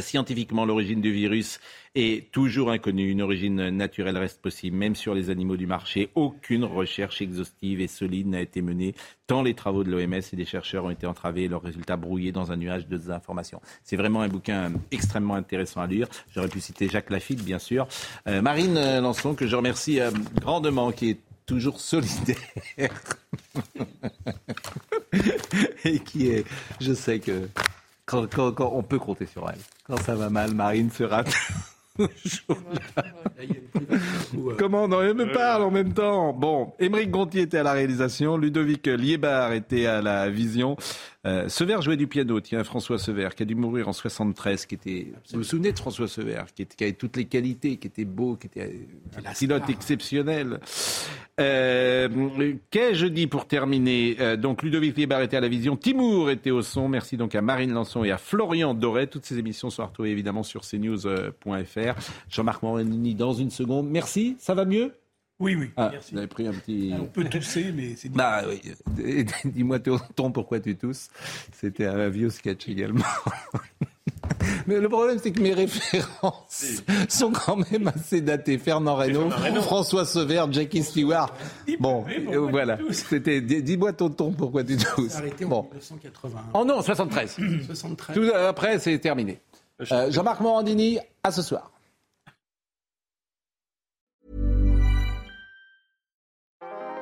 Scientifiquement, l'origine du virus est toujours inconnue. Une origine naturelle reste possible, même sur les animaux du marché. Aucune recherche exhaustive et solide n'a été menée, tant les travaux de l'OMS et des chercheurs ont été entravés et leurs résultats brouillés dans un nuage de désinformation. C'est vraiment un bouquin extrêmement intéressant à lire. J'aurais pu citer Jacques Lafitte, bien sûr. Marine Lançon, que je remercie grandement, qui est toujours solidaire. Et qui est, je sais que... Quand on peut compter sur elle. Quand ça va mal, Marine sera toujours là. Comment elle me parle en même temps. Bon, Émeric Gontier était à la réalisation, Ludovic Liébard était à la vision. Sever jouait du piano, tiens, François Sever, qui a dû mourir en 73, qui était... Absolument. Vous vous souvenez de François Sever, qui avait toutes les qualités, qui était beau, qui était un pilote exceptionnel. Qu'ai-je dit pour terminer? Donc Ludovic Liébard était à la vision, Timour était au son, merci donc à Marine Lançon et à Florian Doré. Toutes ces émissions sont retrouvées évidemment sur cnews.fr. Jean-Marc Morandini dans une seconde. Merci, ça va mieux? Oui. Ah, merci. Vous avez pris un petit... On peut tousser, mais c'est... Bah oui. Dis-moi, Tonton, pourquoi tu tousses? C'était un vieux sketch également. Mais le problème, c'est que mes références sont quand même assez datées. Fernand Reynaud, François Sever, Jackie Stewart. Bon, voilà. C'était Dis-moi, Tonton, pourquoi tu tousses? Arrêté en 1980. Oh non, 73. Tout après, c'est terminé. Jean-Marc Morandini, à ce soir.